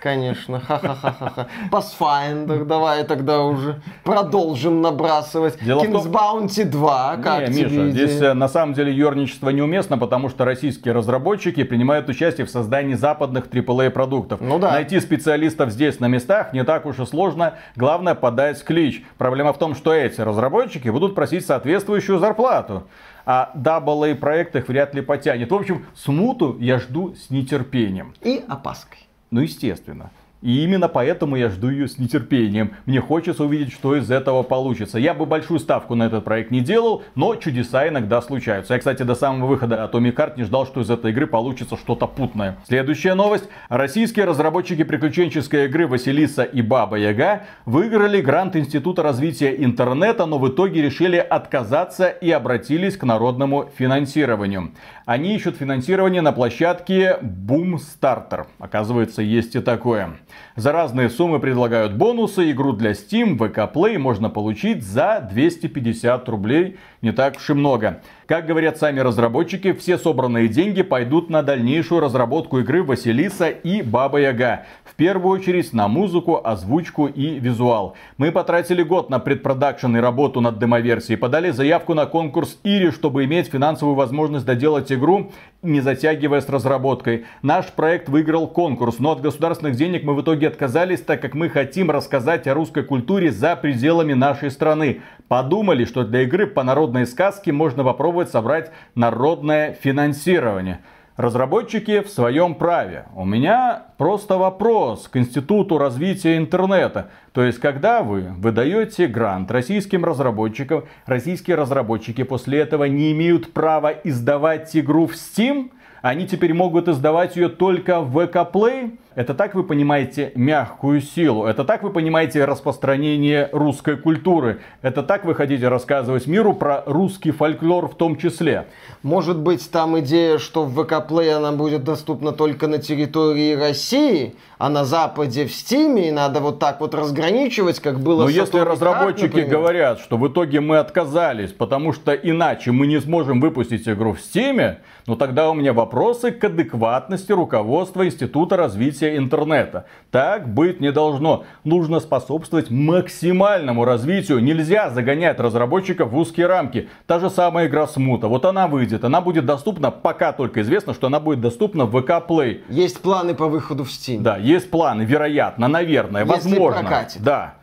Конечно, ха-ха-ха-ха-ха. Pathfinder, давай тогда уже продолжим набрасывать. King's Bounty 2, как тебе идея? Здесь на самом деле ерничество неуместно, потому что российские разработчики принимают участие в создании западных AAA продуктов. Ну да. Найти специалистов здесь на местах не так уж и сложно, главное подать клич. Проблема в том, что эти разработчики будут просить соответствующую зарплату, а AA проект их вряд ли потянет. В общем, смуту я жду с нетерпением. И опаской. Ну, естественно. И именно поэтому я жду ее с нетерпением. Мне хочется увидеть, что из этого получится. Я бы большую ставку на этот проект не делал, но чудеса иногда случаются. Я, кстати, до самого выхода Atomic Heart не ждал, что из этой игры получится что-то путное. Следующая новость. Российские разработчики приключенческой игры «Василиса и Баба Яга» выиграли грант Института развития интернета, но в итоге решили отказаться и обратились к народному финансированию. Они ищут финансирование на площадке Boomstarter. Оказывается, есть и такое. За разные суммы предлагают бонусы. Игру для Steam, VK Play можно получить за 250 рублей. Не так уж и много. Как говорят сами разработчики, все собранные деньги пойдут на дальнейшую разработку игры «Василиса и Баба Яга». В первую очередь на музыку, озвучку и визуал. Мы потратили год на предпродакшн и работу над демоверсией. Подали заявку на конкурс Ири, чтобы иметь финансовую возможность доделать игру, не затягивая с разработкой. Наш проект выиграл конкурс, но от государственных денег мы в итоге отказались, так как мы хотим рассказать о русской культуре за пределами нашей страны. Подумали, что для игры по народной сказке можно попробовать собрать народное финансирование. Разработчики в своем праве. У меня просто вопрос к Институту развития интернета. То есть, когда вы выдаете грант российским разработчикам, российские разработчики после этого не имеют права издавать игру в Steam, они теперь могут издавать ее только в VK Play. Это так вы понимаете мягкую силу? Это так вы понимаете распространение русской культуры? Это так вы хотите рассказывать миру про русский фольклор в том числе? Может быть, там идея, что в ВК-плей она будет доступна только на территории России, а на Западе в Стиме, и надо вот так вот разграничивать, как было... Но если разработчики говорят, что в итоге мы отказались, потому что иначе мы не сможем выпустить игру в Стиме, ну тогда у меня вопросы к адекватности руководства Института развития интернета. Так быть не должно. Нужно способствовать максимальному развитию. Нельзя загонять разработчиков в узкие рамки. Та же самая игра Смута. Вот она выйдет. Она будет доступна, пока только известно, что она будет доступна в ВК Play. Есть планы по выходу в Steam. Да, есть планы, вероятно, наверное, возможно. Если прокатит. Да.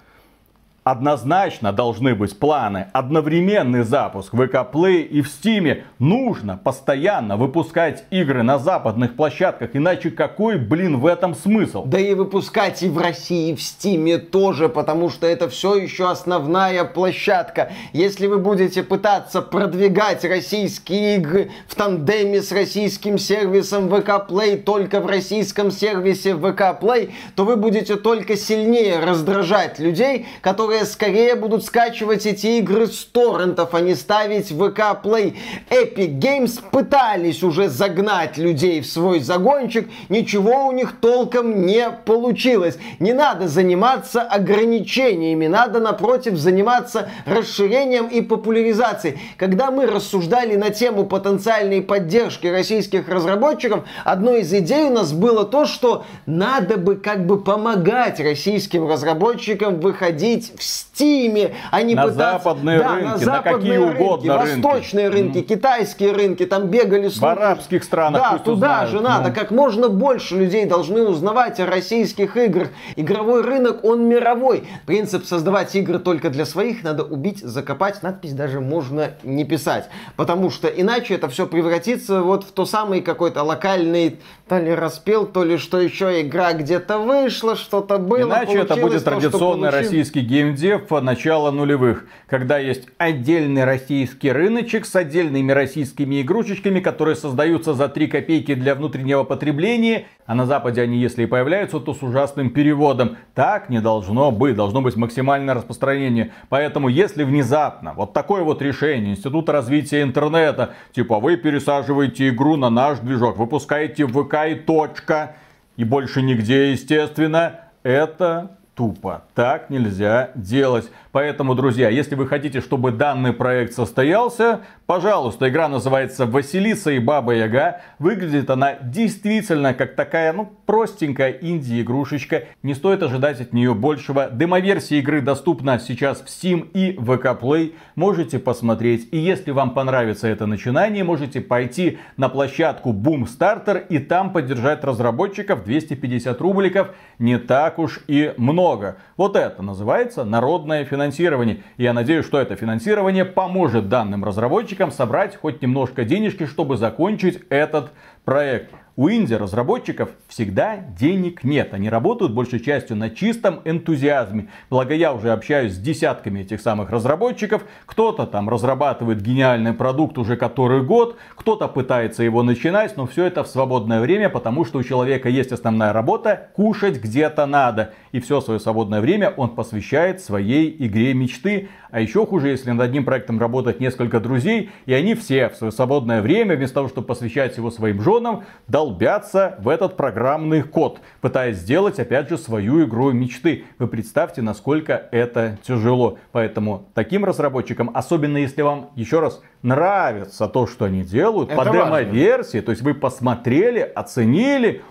Однозначно должны быть планы. Одновременный запуск в ВК Play и в Steam. Нужно постоянно выпускать игры на западных площадках. Иначе какой, блин, в этом смысл? Да и выпускать и в России, и в Steam тоже. Потому что это все еще основная площадка. Если вы будете пытаться продвигать российские игры в тандеме с российским сервисом ВК Play, только в российском сервисе ВК Play, то вы будете только сильнее раздражать людей, которые скорее будут скачивать эти игры с торрентов, а не ставить в ВК Play. Epic Games пытались уже загнать людей в свой загончик, ничего у них толком не получилось. Не надо заниматься ограничениями, надо, напротив, заниматься расширением и популяризацией. Когда мы рассуждали на тему потенциальной поддержки российских разработчиков, одной из идей у нас было то, что надо бы как бы помогать российским разработчикам выходить в Стиме, а не пытаться... западные рынки, на западные рынки, угодно восточные рынки, китайские рынки, там бегали слухи. В арабских странах да, туда узнают, же надо. Как можно больше людей должны узнавать о российских играх. Игровой рынок, он мировой. Принцип создавать игры только для своих надо убить, закопать. Надпись даже можно не писать. Потому что иначе это все превратится вот в то самый какой-то локальный то ли распил, то ли что еще. Игра где-то вышла, что-то было. Иначе это будет традиционный российский геймдев начала нулевых. Когда есть отдельный российский рыночек с отдельными российскими игрушечками, которые создаются за 3 копейки для внутреннего потребления, а на Западе они, если и появляются, то с ужасным переводом. Так не должно быть. Должно быть максимальное распространение. Поэтому, если внезапно вот такое вот решение Института развития интернета, типа вы пересаживаете игру на наш движок, выпускаете в ВК и точка, и больше нигде, естественно, это... тупо. Так нельзя делать. Поэтому, друзья, если вы хотите, чтобы данный проект состоялся, пожалуйста, игра называется «Василиса и Баба Яга». Выглядит она действительно как такая, ну, простенькая инди-игрушечка. Не стоит ожидать от нее большего. Демоверсия игры доступна сейчас в Steam и ВК Play. Можете посмотреть. И если вам понравится это начинание, можете пойти на площадку Boomstarter и там поддержать разработчиков. 250 рубликов не так уж и много. Вот это называется народное финансирование. И я надеюсь, что это финансирование поможет данным разработчикам собрать хоть немножко денежки, чтобы закончить этот проект. У инди-разработчиков всегда денег нет. Они работают большей частью на чистом энтузиазме. Благо я уже общаюсь с десятками этих самых разработчиков. Кто-то там разрабатывает гениальный продукт уже который год. Кто-то пытается его начинать, но все это в свободное время, потому что у человека есть основная работа. Кушать где-то надо. И все свое свободное время он посвящает своей игре мечты. А еще хуже, если над одним проектом работают несколько друзей, и они все в свое свободное время, вместо того, чтобы посвящать его своим женам, долбятся в этот программный код, пытаясь сделать, опять же, свою игру мечты. Вы представьте, насколько это тяжело. Поэтому таким разработчикам, особенно если вам, еще раз, нравится то, что они делают, по демо-версии, то есть вы посмотрели, оценили,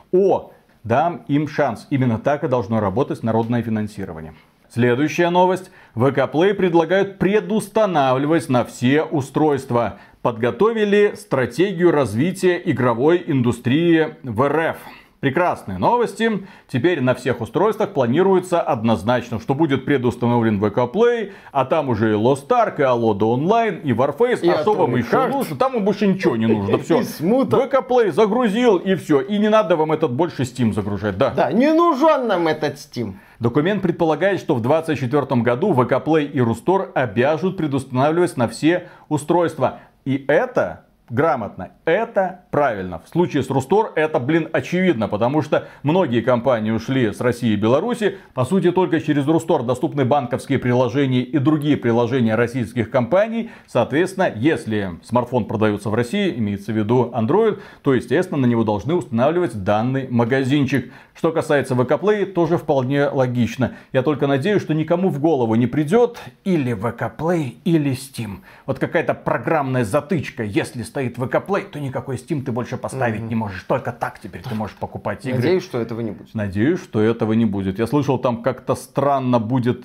дам им шанс. Именно так и должно работать народное финансирование. Следующая новость. ВК Play предлагают предустанавливать на все устройства. Подготовили стратегию развития игровой индустрии в РФ. Прекрасные новости. Теперь на всех устройствах планируется однозначно, что будет предустановлен ВК Play, а там уже и Lost Ark, и Алода Онлайн, и Warface, и особо мы еще нужно, там им больше ничего не нужно. Все. ВК Play загрузил и все. И не надо вам этот больше Steam загружать. Да, да, не нужен нам этот Steam. Документ предполагает, что в 2024 году ВК Play и Рустор обяжут предустанавливать на все устройства. И это... грамотно. Это правильно. В случае с Рустор это, очевидно, потому что многие компании ушли с России и Беларуси. По сути, только через Рустор доступны банковские приложения и другие приложения российских компаний. Соответственно, если смартфон продается в России, имеется в виду Android, то, естественно, на него должны устанавливать данный магазинчик. Что касается ВК-плея, тоже вполне логично. Я только надеюсь, что никому в голову не придет или ВК-плей, или Steam. Вот какая-то программная затычка. Если стоит ВК-плей, то никакой Steam ты больше поставить не можешь. Только так теперь ты можешь покупать игры. Надеюсь, что этого не будет. Надеюсь, что этого не будет. Я слышал, там как-то странно будет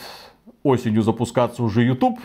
осенью запускаться уже YouTube.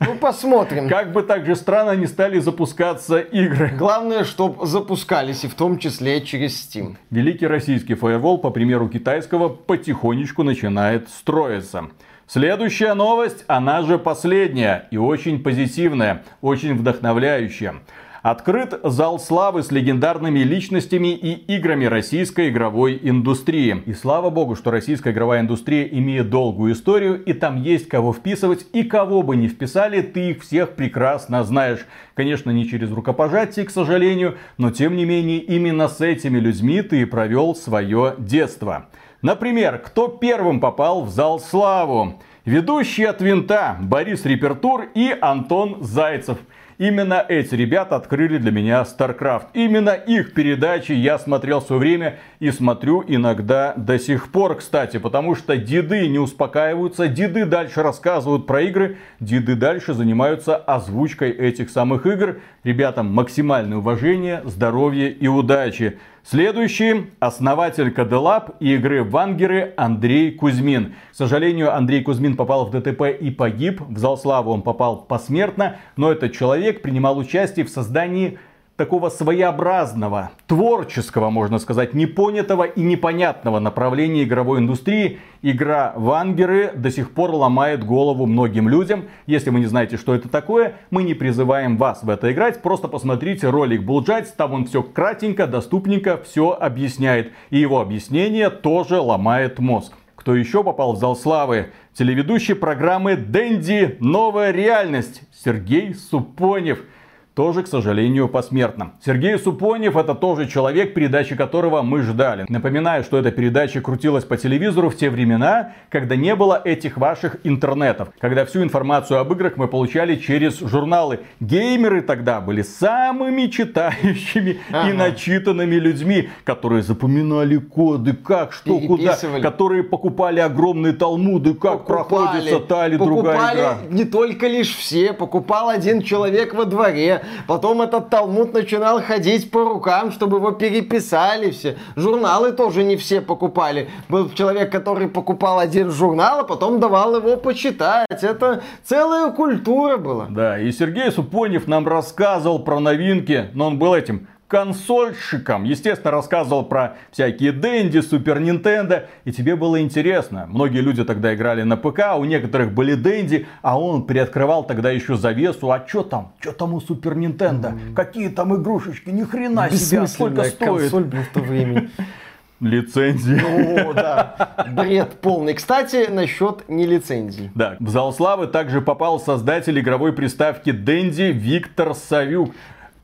Ну, посмотрим. Как бы так же странно не стали запускаться игры. Главное, чтобы запускались, и в том числе через Steam. Великий российский фаервол, по примеру китайского, потихонечку начинает строиться. Следующая новость, она же последняя, и очень позитивная, очень вдохновляющая. Открыт зал славы с легендарными личностями и играми российской игровой индустрии. И слава богу, что российская игровая индустрия имеет долгую историю, и там есть кого вписывать, и кого бы ни вписали, ты их всех прекрасно знаешь. Конечно, не через рукопожатие, к сожалению, но тем не менее, именно с этими людьми ты и провел свое детство. Например, кто первым попал в зал славы? Ведущие от Винта Борис Репертур и Антон Зайцев. Именно эти ребята открыли для меня StarCraft. Именно их передачи я смотрел все время и смотрю иногда до сих пор, кстати. Потому что деды не успокаиваются, деды дальше рассказывают про игры, деды дальше занимаются озвучкой этих самых игр. Ребятам максимальное уважение, здоровья и удачи. Следующий — основатель Каделаб и игры Вангеры Андрей Кузьмин. К сожалению, Андрей Кузьмин попал в ДТП и погиб. В зал славы он попал посмертно, но этот человек принимал участие в создании такого своеобразного, творческого, можно сказать, непонятого и непонятного направления игровой индустрии. Игра Вангеры до сих пор ломает голову многим людям. Если вы не знаете, что это такое, мы не призываем вас в это играть. Просто посмотрите ролик Булджать, там он все кратенько, доступненько все объясняет. И его объяснение тоже ломает мозг. Кто еще попал в зал славы? Телеведущий программы «Дэнди. Новая реальность» Сергей Супонев. Тоже, к сожалению, посмертно. Сергей Супонев — это тоже человек, передачи которого мы ждали. Напоминаю, что эта передача крутилась по телевизору в те времена, когда не было этих ваших интернетов. Когда всю информацию об играх мы получали через журналы. Геймеры тогда были самыми читающими и начитанными людьми, которые запоминали коды, как, что, куда. Которые покупали огромные талмуды, как проходится та или другая игра. Покупали не только лишь все, покупал один человек во дворе. Потом этот талмуд начинал ходить по рукам, чтобы его переписали все. Журналы тоже не все покупали. Был человек, который покупал один журнал, а потом давал его почитать. Это целая культура была. Да, и Сергей Супонев нам рассказывал про новинки, но он был этим консольщиком. Естественно, рассказывал про всякие Денди, Супер Нинтендо. И тебе было интересно. Многие люди тогда играли на ПК, у некоторых были Денди, а он приоткрывал тогда еще завесу. А что там? Что там у Супер Нинтендо? Какие там игрушечки? Ни хрена себе, сколько стоит? Консоль был в то время. Лицензии. О, да. Бред полный. Кстати, насчет нелицензий. Да. В зал славы также попал создатель игровой приставки Денди Виктор Савюк.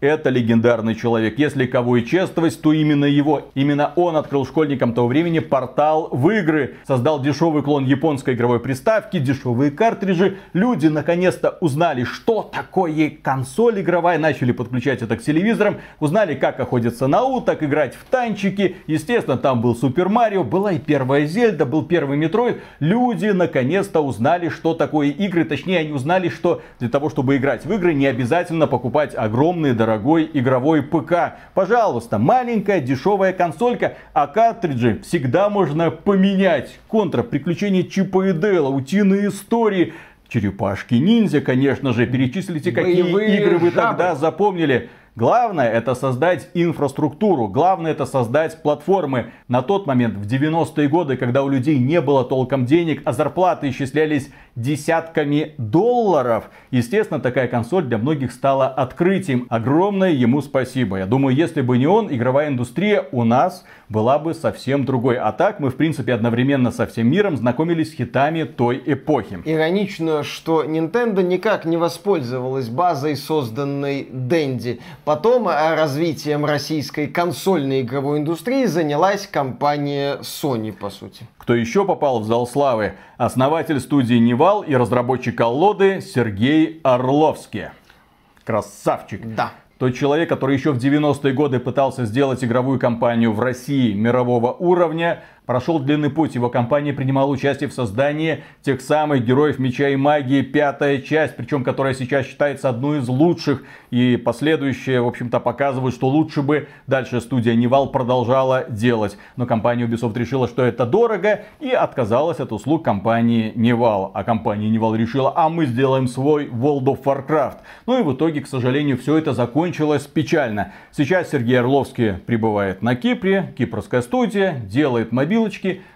Это легендарный человек. Если кого и чествовать, то именно его. Именно он открыл школьникам того времени портал в игры. Создал дешевый клон японской игровой приставки, дешевые картриджи. Люди наконец-то узнали, что такое консоль игровая. Начали подключать это к телевизорам. Узнали, как охотиться на уток, играть в танчики. Естественно, там был Супер Марио, была и первая Зельда, был первый Метроид. Люди наконец-то узнали, что такое игры. Точнее, они узнали, что для того, чтобы играть в игры, не обязательно покупать огромные дорогой игровой ПК. Пожалуйста, маленькая дешевая консолька, а картриджи всегда можно поменять. Контра, приключения Чипа и Дейла, утиные истории, черепашки-ниндзя, конечно же. Перечислите, какие игры вы тогда запомнили. Главное — это создать инфраструктуру, главное — это создать платформы. На тот момент, в 90-е годы, когда у людей не было толком денег, а зарплаты исчислялись десятками долларов, естественно, такая консоль для многих стала открытием. Огромное ему спасибо. Я думаю, если бы не он, игровая индустрия у нас была бы совсем другой. А так мы, в принципе, одновременно со всем миром знакомились с хитами той эпохи. Иронично, что Nintendo никак не воспользовалась базой, созданной Dendy. Потом развитием российской консольной игровой индустрии занялась компания Sony, по сути. Кто еще попал в зал славы? Основатель студии Невал и разработчик колоды Сергей Орловский. Красавчик. Да. Тот человек, который еще в 90-е годы пытался сделать игровую компанию в России мирового уровня, прошел длинный путь. Его компания принимала участие в создании тех самых Героев Меча и Магии, 5-я часть, причем которая сейчас считается одной из лучших. И последующие, в общем-то, показывают, что лучше бы дальше студия Невал продолжала делать. Но компания Ubisoft решила, что это дорого, и отказалась от услуг компании Невал. А компания Невал решила, а мы сделаем свой World of Warcraft. Ну и в итоге, к сожалению, все это закончилось печально. Сейчас Сергей Орловский пребывает на Кипре, кипрская студия, делает мобилочки,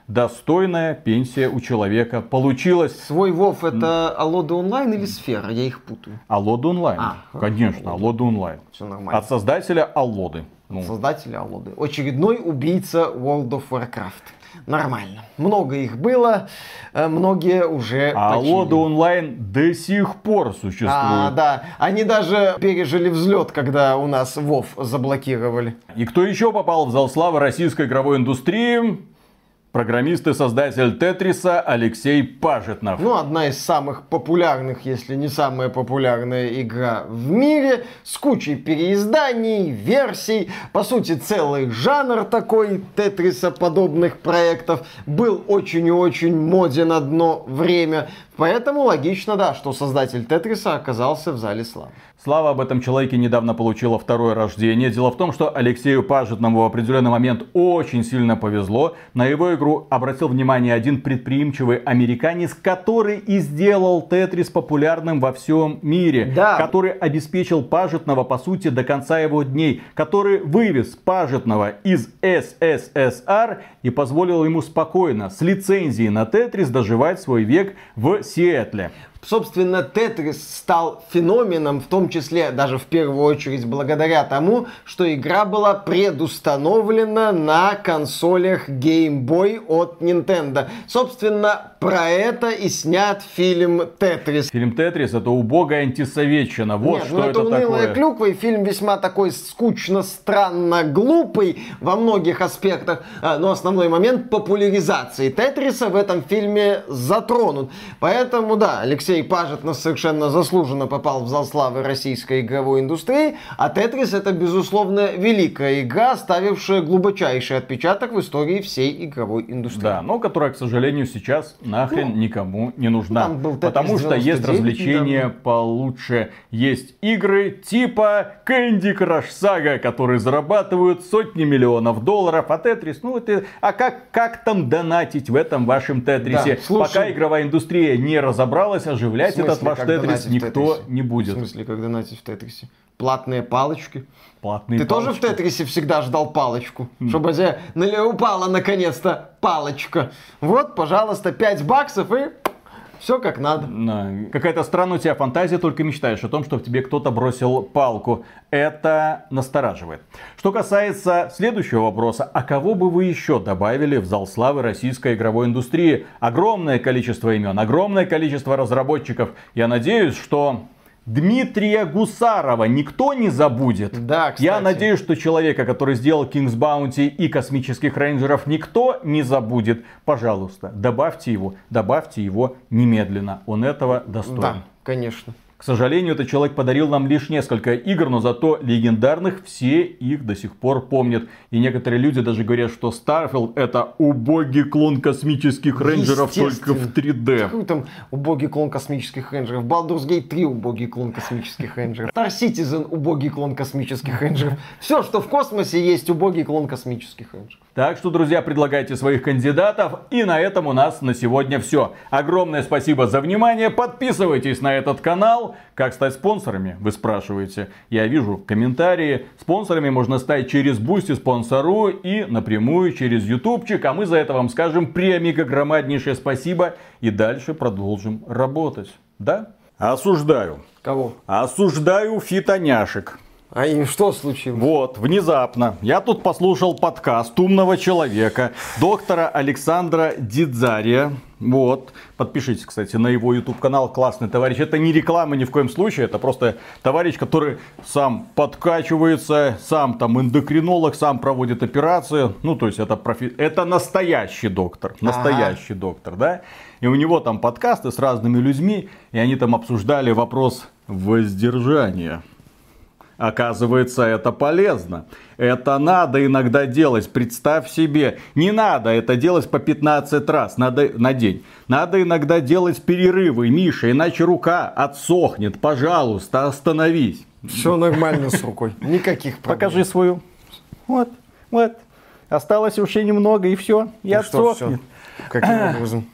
достойная пенсия у человека получилась. Свой Вов это Алода Онлайн или Сфера? Я их путаю. Алода Онлайн. Конечно, Алода Онлайн. Все нормально. От создателя Алоды. Ну. Создателя Алоды. Очередной убийца World of Warcraft. Нормально. Много их было, многие уже починили. А Алода Онлайн до сих пор существует. А, да. Они даже пережили взлет, когда у нас Вов заблокировали. И кто еще попал в зал славы российской игровой индустрии? Программист и создатель Тетриса Алексей Пажетнов. Ну, одна из самых популярных, если не самая популярная игра в мире. С кучей переизданий, версий. По сути, целый жанр такой Тетриса-подобных проектов был очень и очень моден одно время. Поэтому логично, да, что создатель Тетриса оказался в зале славы. Слава об этом человеке недавно получила второе рождение. Дело в том, что Алексею Пажетному в определенный момент очень сильно повезло. На его игру обратил внимание один предприимчивый американец, который и сделал Тетрис популярным во всем мире. Да. Который обеспечил Пажетного, по сути, до конца его дней. Который вывез Пажетного из СССР и позволил ему спокойно, с лицензией на Тетрис, доживать свой век в Сиэтле. Собственно, Тетрис стал феноменом, в том числе, даже в первую очередь, благодаря тому, что игра была предустановлена на консолях Game Boy от Nintendo. Собственно, про это и снят фильм Тетрис. Фильм Тетрис — это убогая антисоветчина. Вот. Нет, что это такое. Это унылая клюква, и фильм весьма такой скучно-странно-глупый во многих аспектах. Но основной момент популяризации Тетриса в этом фильме затронут. Поэтому, да, Алексей Пажетнов совершенно заслуженно попал в зал славы российской игровой индустрии, а Тетрис — это, безусловно, великая игра, ставившая глубочайший отпечаток в истории всей игровой индустрии. Да, но которая, к сожалению, сейчас нахрен никому не нужна. Потому что есть развлечения получше. Есть игры типа Candy Crush Saga, которые зарабатывают сотни миллионов $, а Тетрис, ну это... А как там донатить в этом вашем Тетрисе? Да, слушай... Пока игровая индустрия не разобралась, оживлять смысле, этот ваш Тетрис никто не будет. В смысле, когда донатить в Тетрисе? Платные палочки. Платные палочки. Ты тоже в Тетрисе всегда ждал палочку, чтобы упала наконец-то палочка. Вот, пожалуйста, $5 и... Все как надо. Какая-то странная у тебя фантазия, только мечтаешь о том, что в тебе кто-то бросил палку. Это настораживает. Что касается следующего вопроса, а кого бы вы еще добавили в зал славы российской игровой индустрии? Огромное количество имен, огромное количество разработчиков. Я надеюсь, что... Дмитрия Гусарова никто не забудет. Да, кстати. Я надеюсь, что человека, который сделал King's Bounty и Космических Рейнджеров, никто не забудет. Пожалуйста, добавьте его немедленно. Он этого достоин. Да, конечно. К сожалению, этот человек подарил нам лишь несколько игр, но зато легендарных все их до сих пор помнят. И некоторые люди даже говорят, что Starfield — это убогий клон Космических Рейнджеров только в 3D. Какой там убогий клон Космических Рейнджеров? Baldur's Gate 3 — убогий клон Космических Рейнджеров. Star Citizen — убогий клон Космических Рейнджеров. Все, что в космосе есть, убогий клон Космических Рейнджеров. Так что, друзья, предлагайте своих кандидатов. И на этом у нас на сегодня все. Огромное спасибо за внимание. Подписывайтесь на этот канал. Как стать спонсорами, вы спрашиваете. Я вижу комментарии. Спонсорами можно стать через Boosty, Спонсору и напрямую через ютубчик. А мы за это вам скажем премико громаднейшее спасибо. И дальше продолжим работать. Да? Осуждаю. Кого? Осуждаю фитоняшек. А им что случилось? Вот, внезапно. Я тут послушал подкаст умного человека, доктора Александра Дидзария. Вот. Подпишитесь, кстати, на его YouTube-канал. Классный товарищ. Это не реклама ни в коем случае. Это просто товарищ, который сам подкачивается, сам там эндокринолог, сам проводит операции. Ну, то есть, это настоящий доктор. Настоящий доктор, да? И у него там подкасты с разными людьми. И они там обсуждали вопрос воздержания. Оказывается, это полезно. Это надо иногда делать. Представь себе, не надо это делать по 15 раз на день. Надо иногда делать перерывы, Миша, иначе рука отсохнет. Пожалуйста, остановись. Все нормально с рукой. Никаких проблем. Покажи свою. Вот, вот. Осталось вообще немного и все. И отсохнет. Каким образом?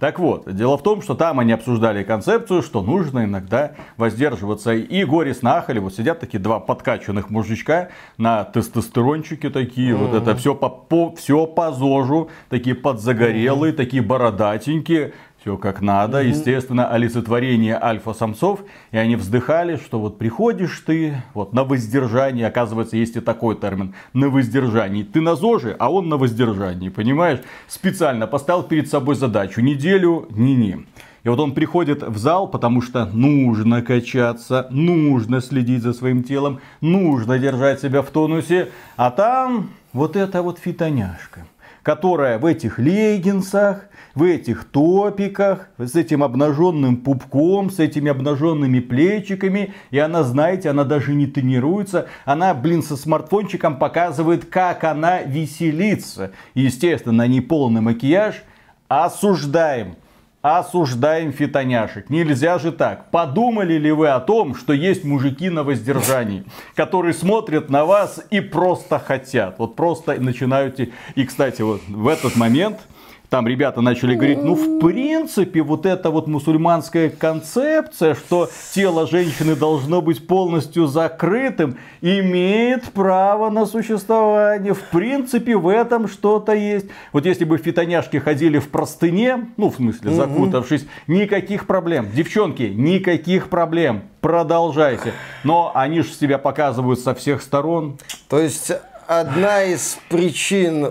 Так вот, дело в том, что там они обсуждали концепцию, что нужно иногда воздерживаться. И Горис Нахаль, вот сидят такие два подкачанных мужичка на тестостерончике такие, вот это все по ЗОЖу, такие подзагорелые, такие бородатенькие. Все как надо, естественно, олицетворение альфа-самцов. И они вздыхали, что вот приходишь ты вот на воздержание, оказывается, есть и такой термин, на воздержании. Ты на ЗОЖе, а он на воздержании, понимаешь? Специально поставил перед собой задачу, неделю, не-не. И вот он приходит в зал, потому что нужно качаться, нужно следить за своим телом, нужно держать себя в тонусе. А там вот эта вот фитоняшка, которая в этих леггинсах, в этих топиках, с этим обнаженным пупком, с этими обнаженными плечиками. И она, знаете, она даже не тренируется. Она, блин, со смартфончиком показывает, как она веселится. Естественно, не полный макияж. Осуждаем. Осуждаем фитоняшек. Нельзя же так. Подумали ли вы о том, что есть мужики на воздержании, которые смотрят на вас и просто хотят. Вот просто начинают... И, кстати, вот в этот момент... Там ребята начали говорить, ну, в принципе, вот эта вот мусульманская концепция, что тело женщины должно быть полностью закрытым, имеет право на существование. В принципе, в этом что-то есть. Вот если бы фитоняшки ходили в простыне, ну, в смысле, закутавшись, никаких проблем. Девчонки, никаких проблем. Продолжайте. Но они же себя показывают со всех сторон. То есть, одна из причин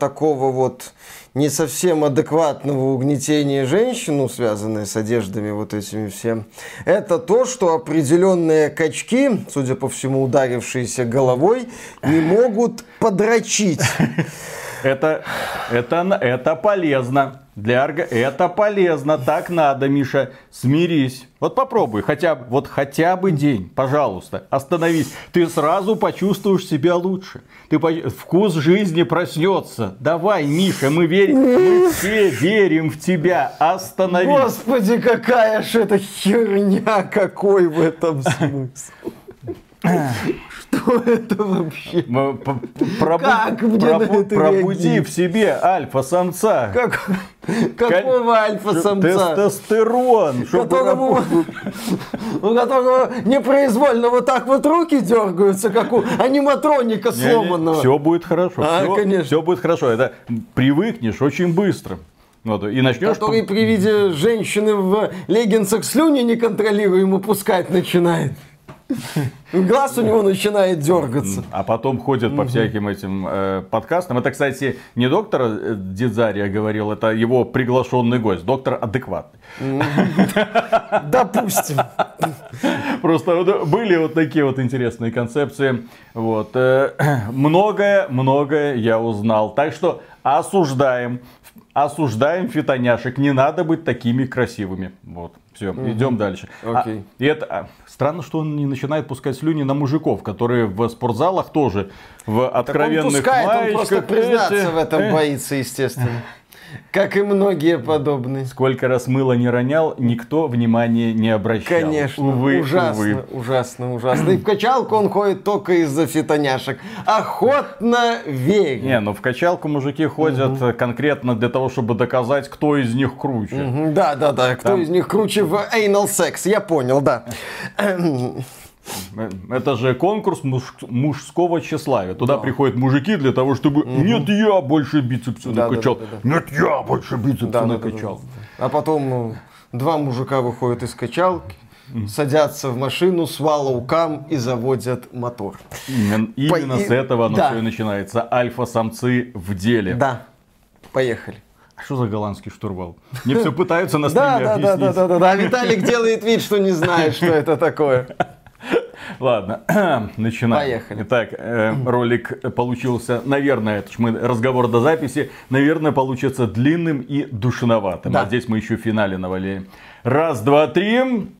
такого вот... не совсем адекватного угнетения женщин, ну, связанное с одеждами вот этими всем, это то, что определенные качки, судя по всему, ударившиеся головой, не могут подрочить. Это полезно. Это полезно, так надо, Миша, смирись. Вот попробуй, хотя бы день, пожалуйста, остановись. Ты сразу почувствуешь себя лучше. Вкус жизни проснется. Давай, Миша, мы все верим в тебя. Остановись. Господи, какая ж это херня, какой в этом смысл. Что это вообще? Пробуди в себе альфа-самца. Какого альфа-самца? Тестостерон. У которого непроизвольно вот так вот руки дергаются, как у аниматроника сломанного. Все будет хорошо. Все будет хорошо. Это привыкнешь очень быстро. Вот, и начнешь... Который при виде женщины в леггинсах слюни неконтролируемо пускать начинает. Глаз у него начинает дергаться. А потом ходят по всяким этим подкастам. Это, кстати, не доктор Дидзария говорил, это его приглашенный гость. Доктор адекватный. Допустим. Просто были вот такие вот интересные концепции. Вот. Многое я узнал. Так что осуждаем. Осуждаем фитоняшек. Не надо быть такими красивыми. Вот. Все, идем дальше. Okay. Странно, что он не начинает пускать слюни на мужиков, которые в спортзалах тоже в откровенных пускает, маечках. Он просто признаться в этом боится, естественно. Как и многие подобные. Сколько раз мыло не ронял, никто внимания не обращал. Конечно, увы, ужасно. И в качалку он ходит только из-за фитоняшек. Охотно верю. Не, ну в качалку мужики ходят конкретно для того, чтобы доказать, кто из них круче. Да, кто из них круче в anal секс, я понял, да. Это же конкурс мужского тщеславия. Туда приходят мужики для того, чтобы... Нет, я больше бицепса накачал. А потом два мужика выходят из качалки. садятся в машину с валоукам и заводят мотор. Именно с этого оно все и начинается. Альфа-самцы в деле. Да. Поехали. А что за голландский штурвал? Мне все пытаются на стриме объяснить. Да. А Виталик делает вид, что не знает, что это такое. Ладно, начинаем. Поехали. Итак, ролик получился, наверное, это ж мы разговор до записи, наверное, получится длинным и душноватым. Да. А здесь мы еще в финале навалили. Раз, два, три.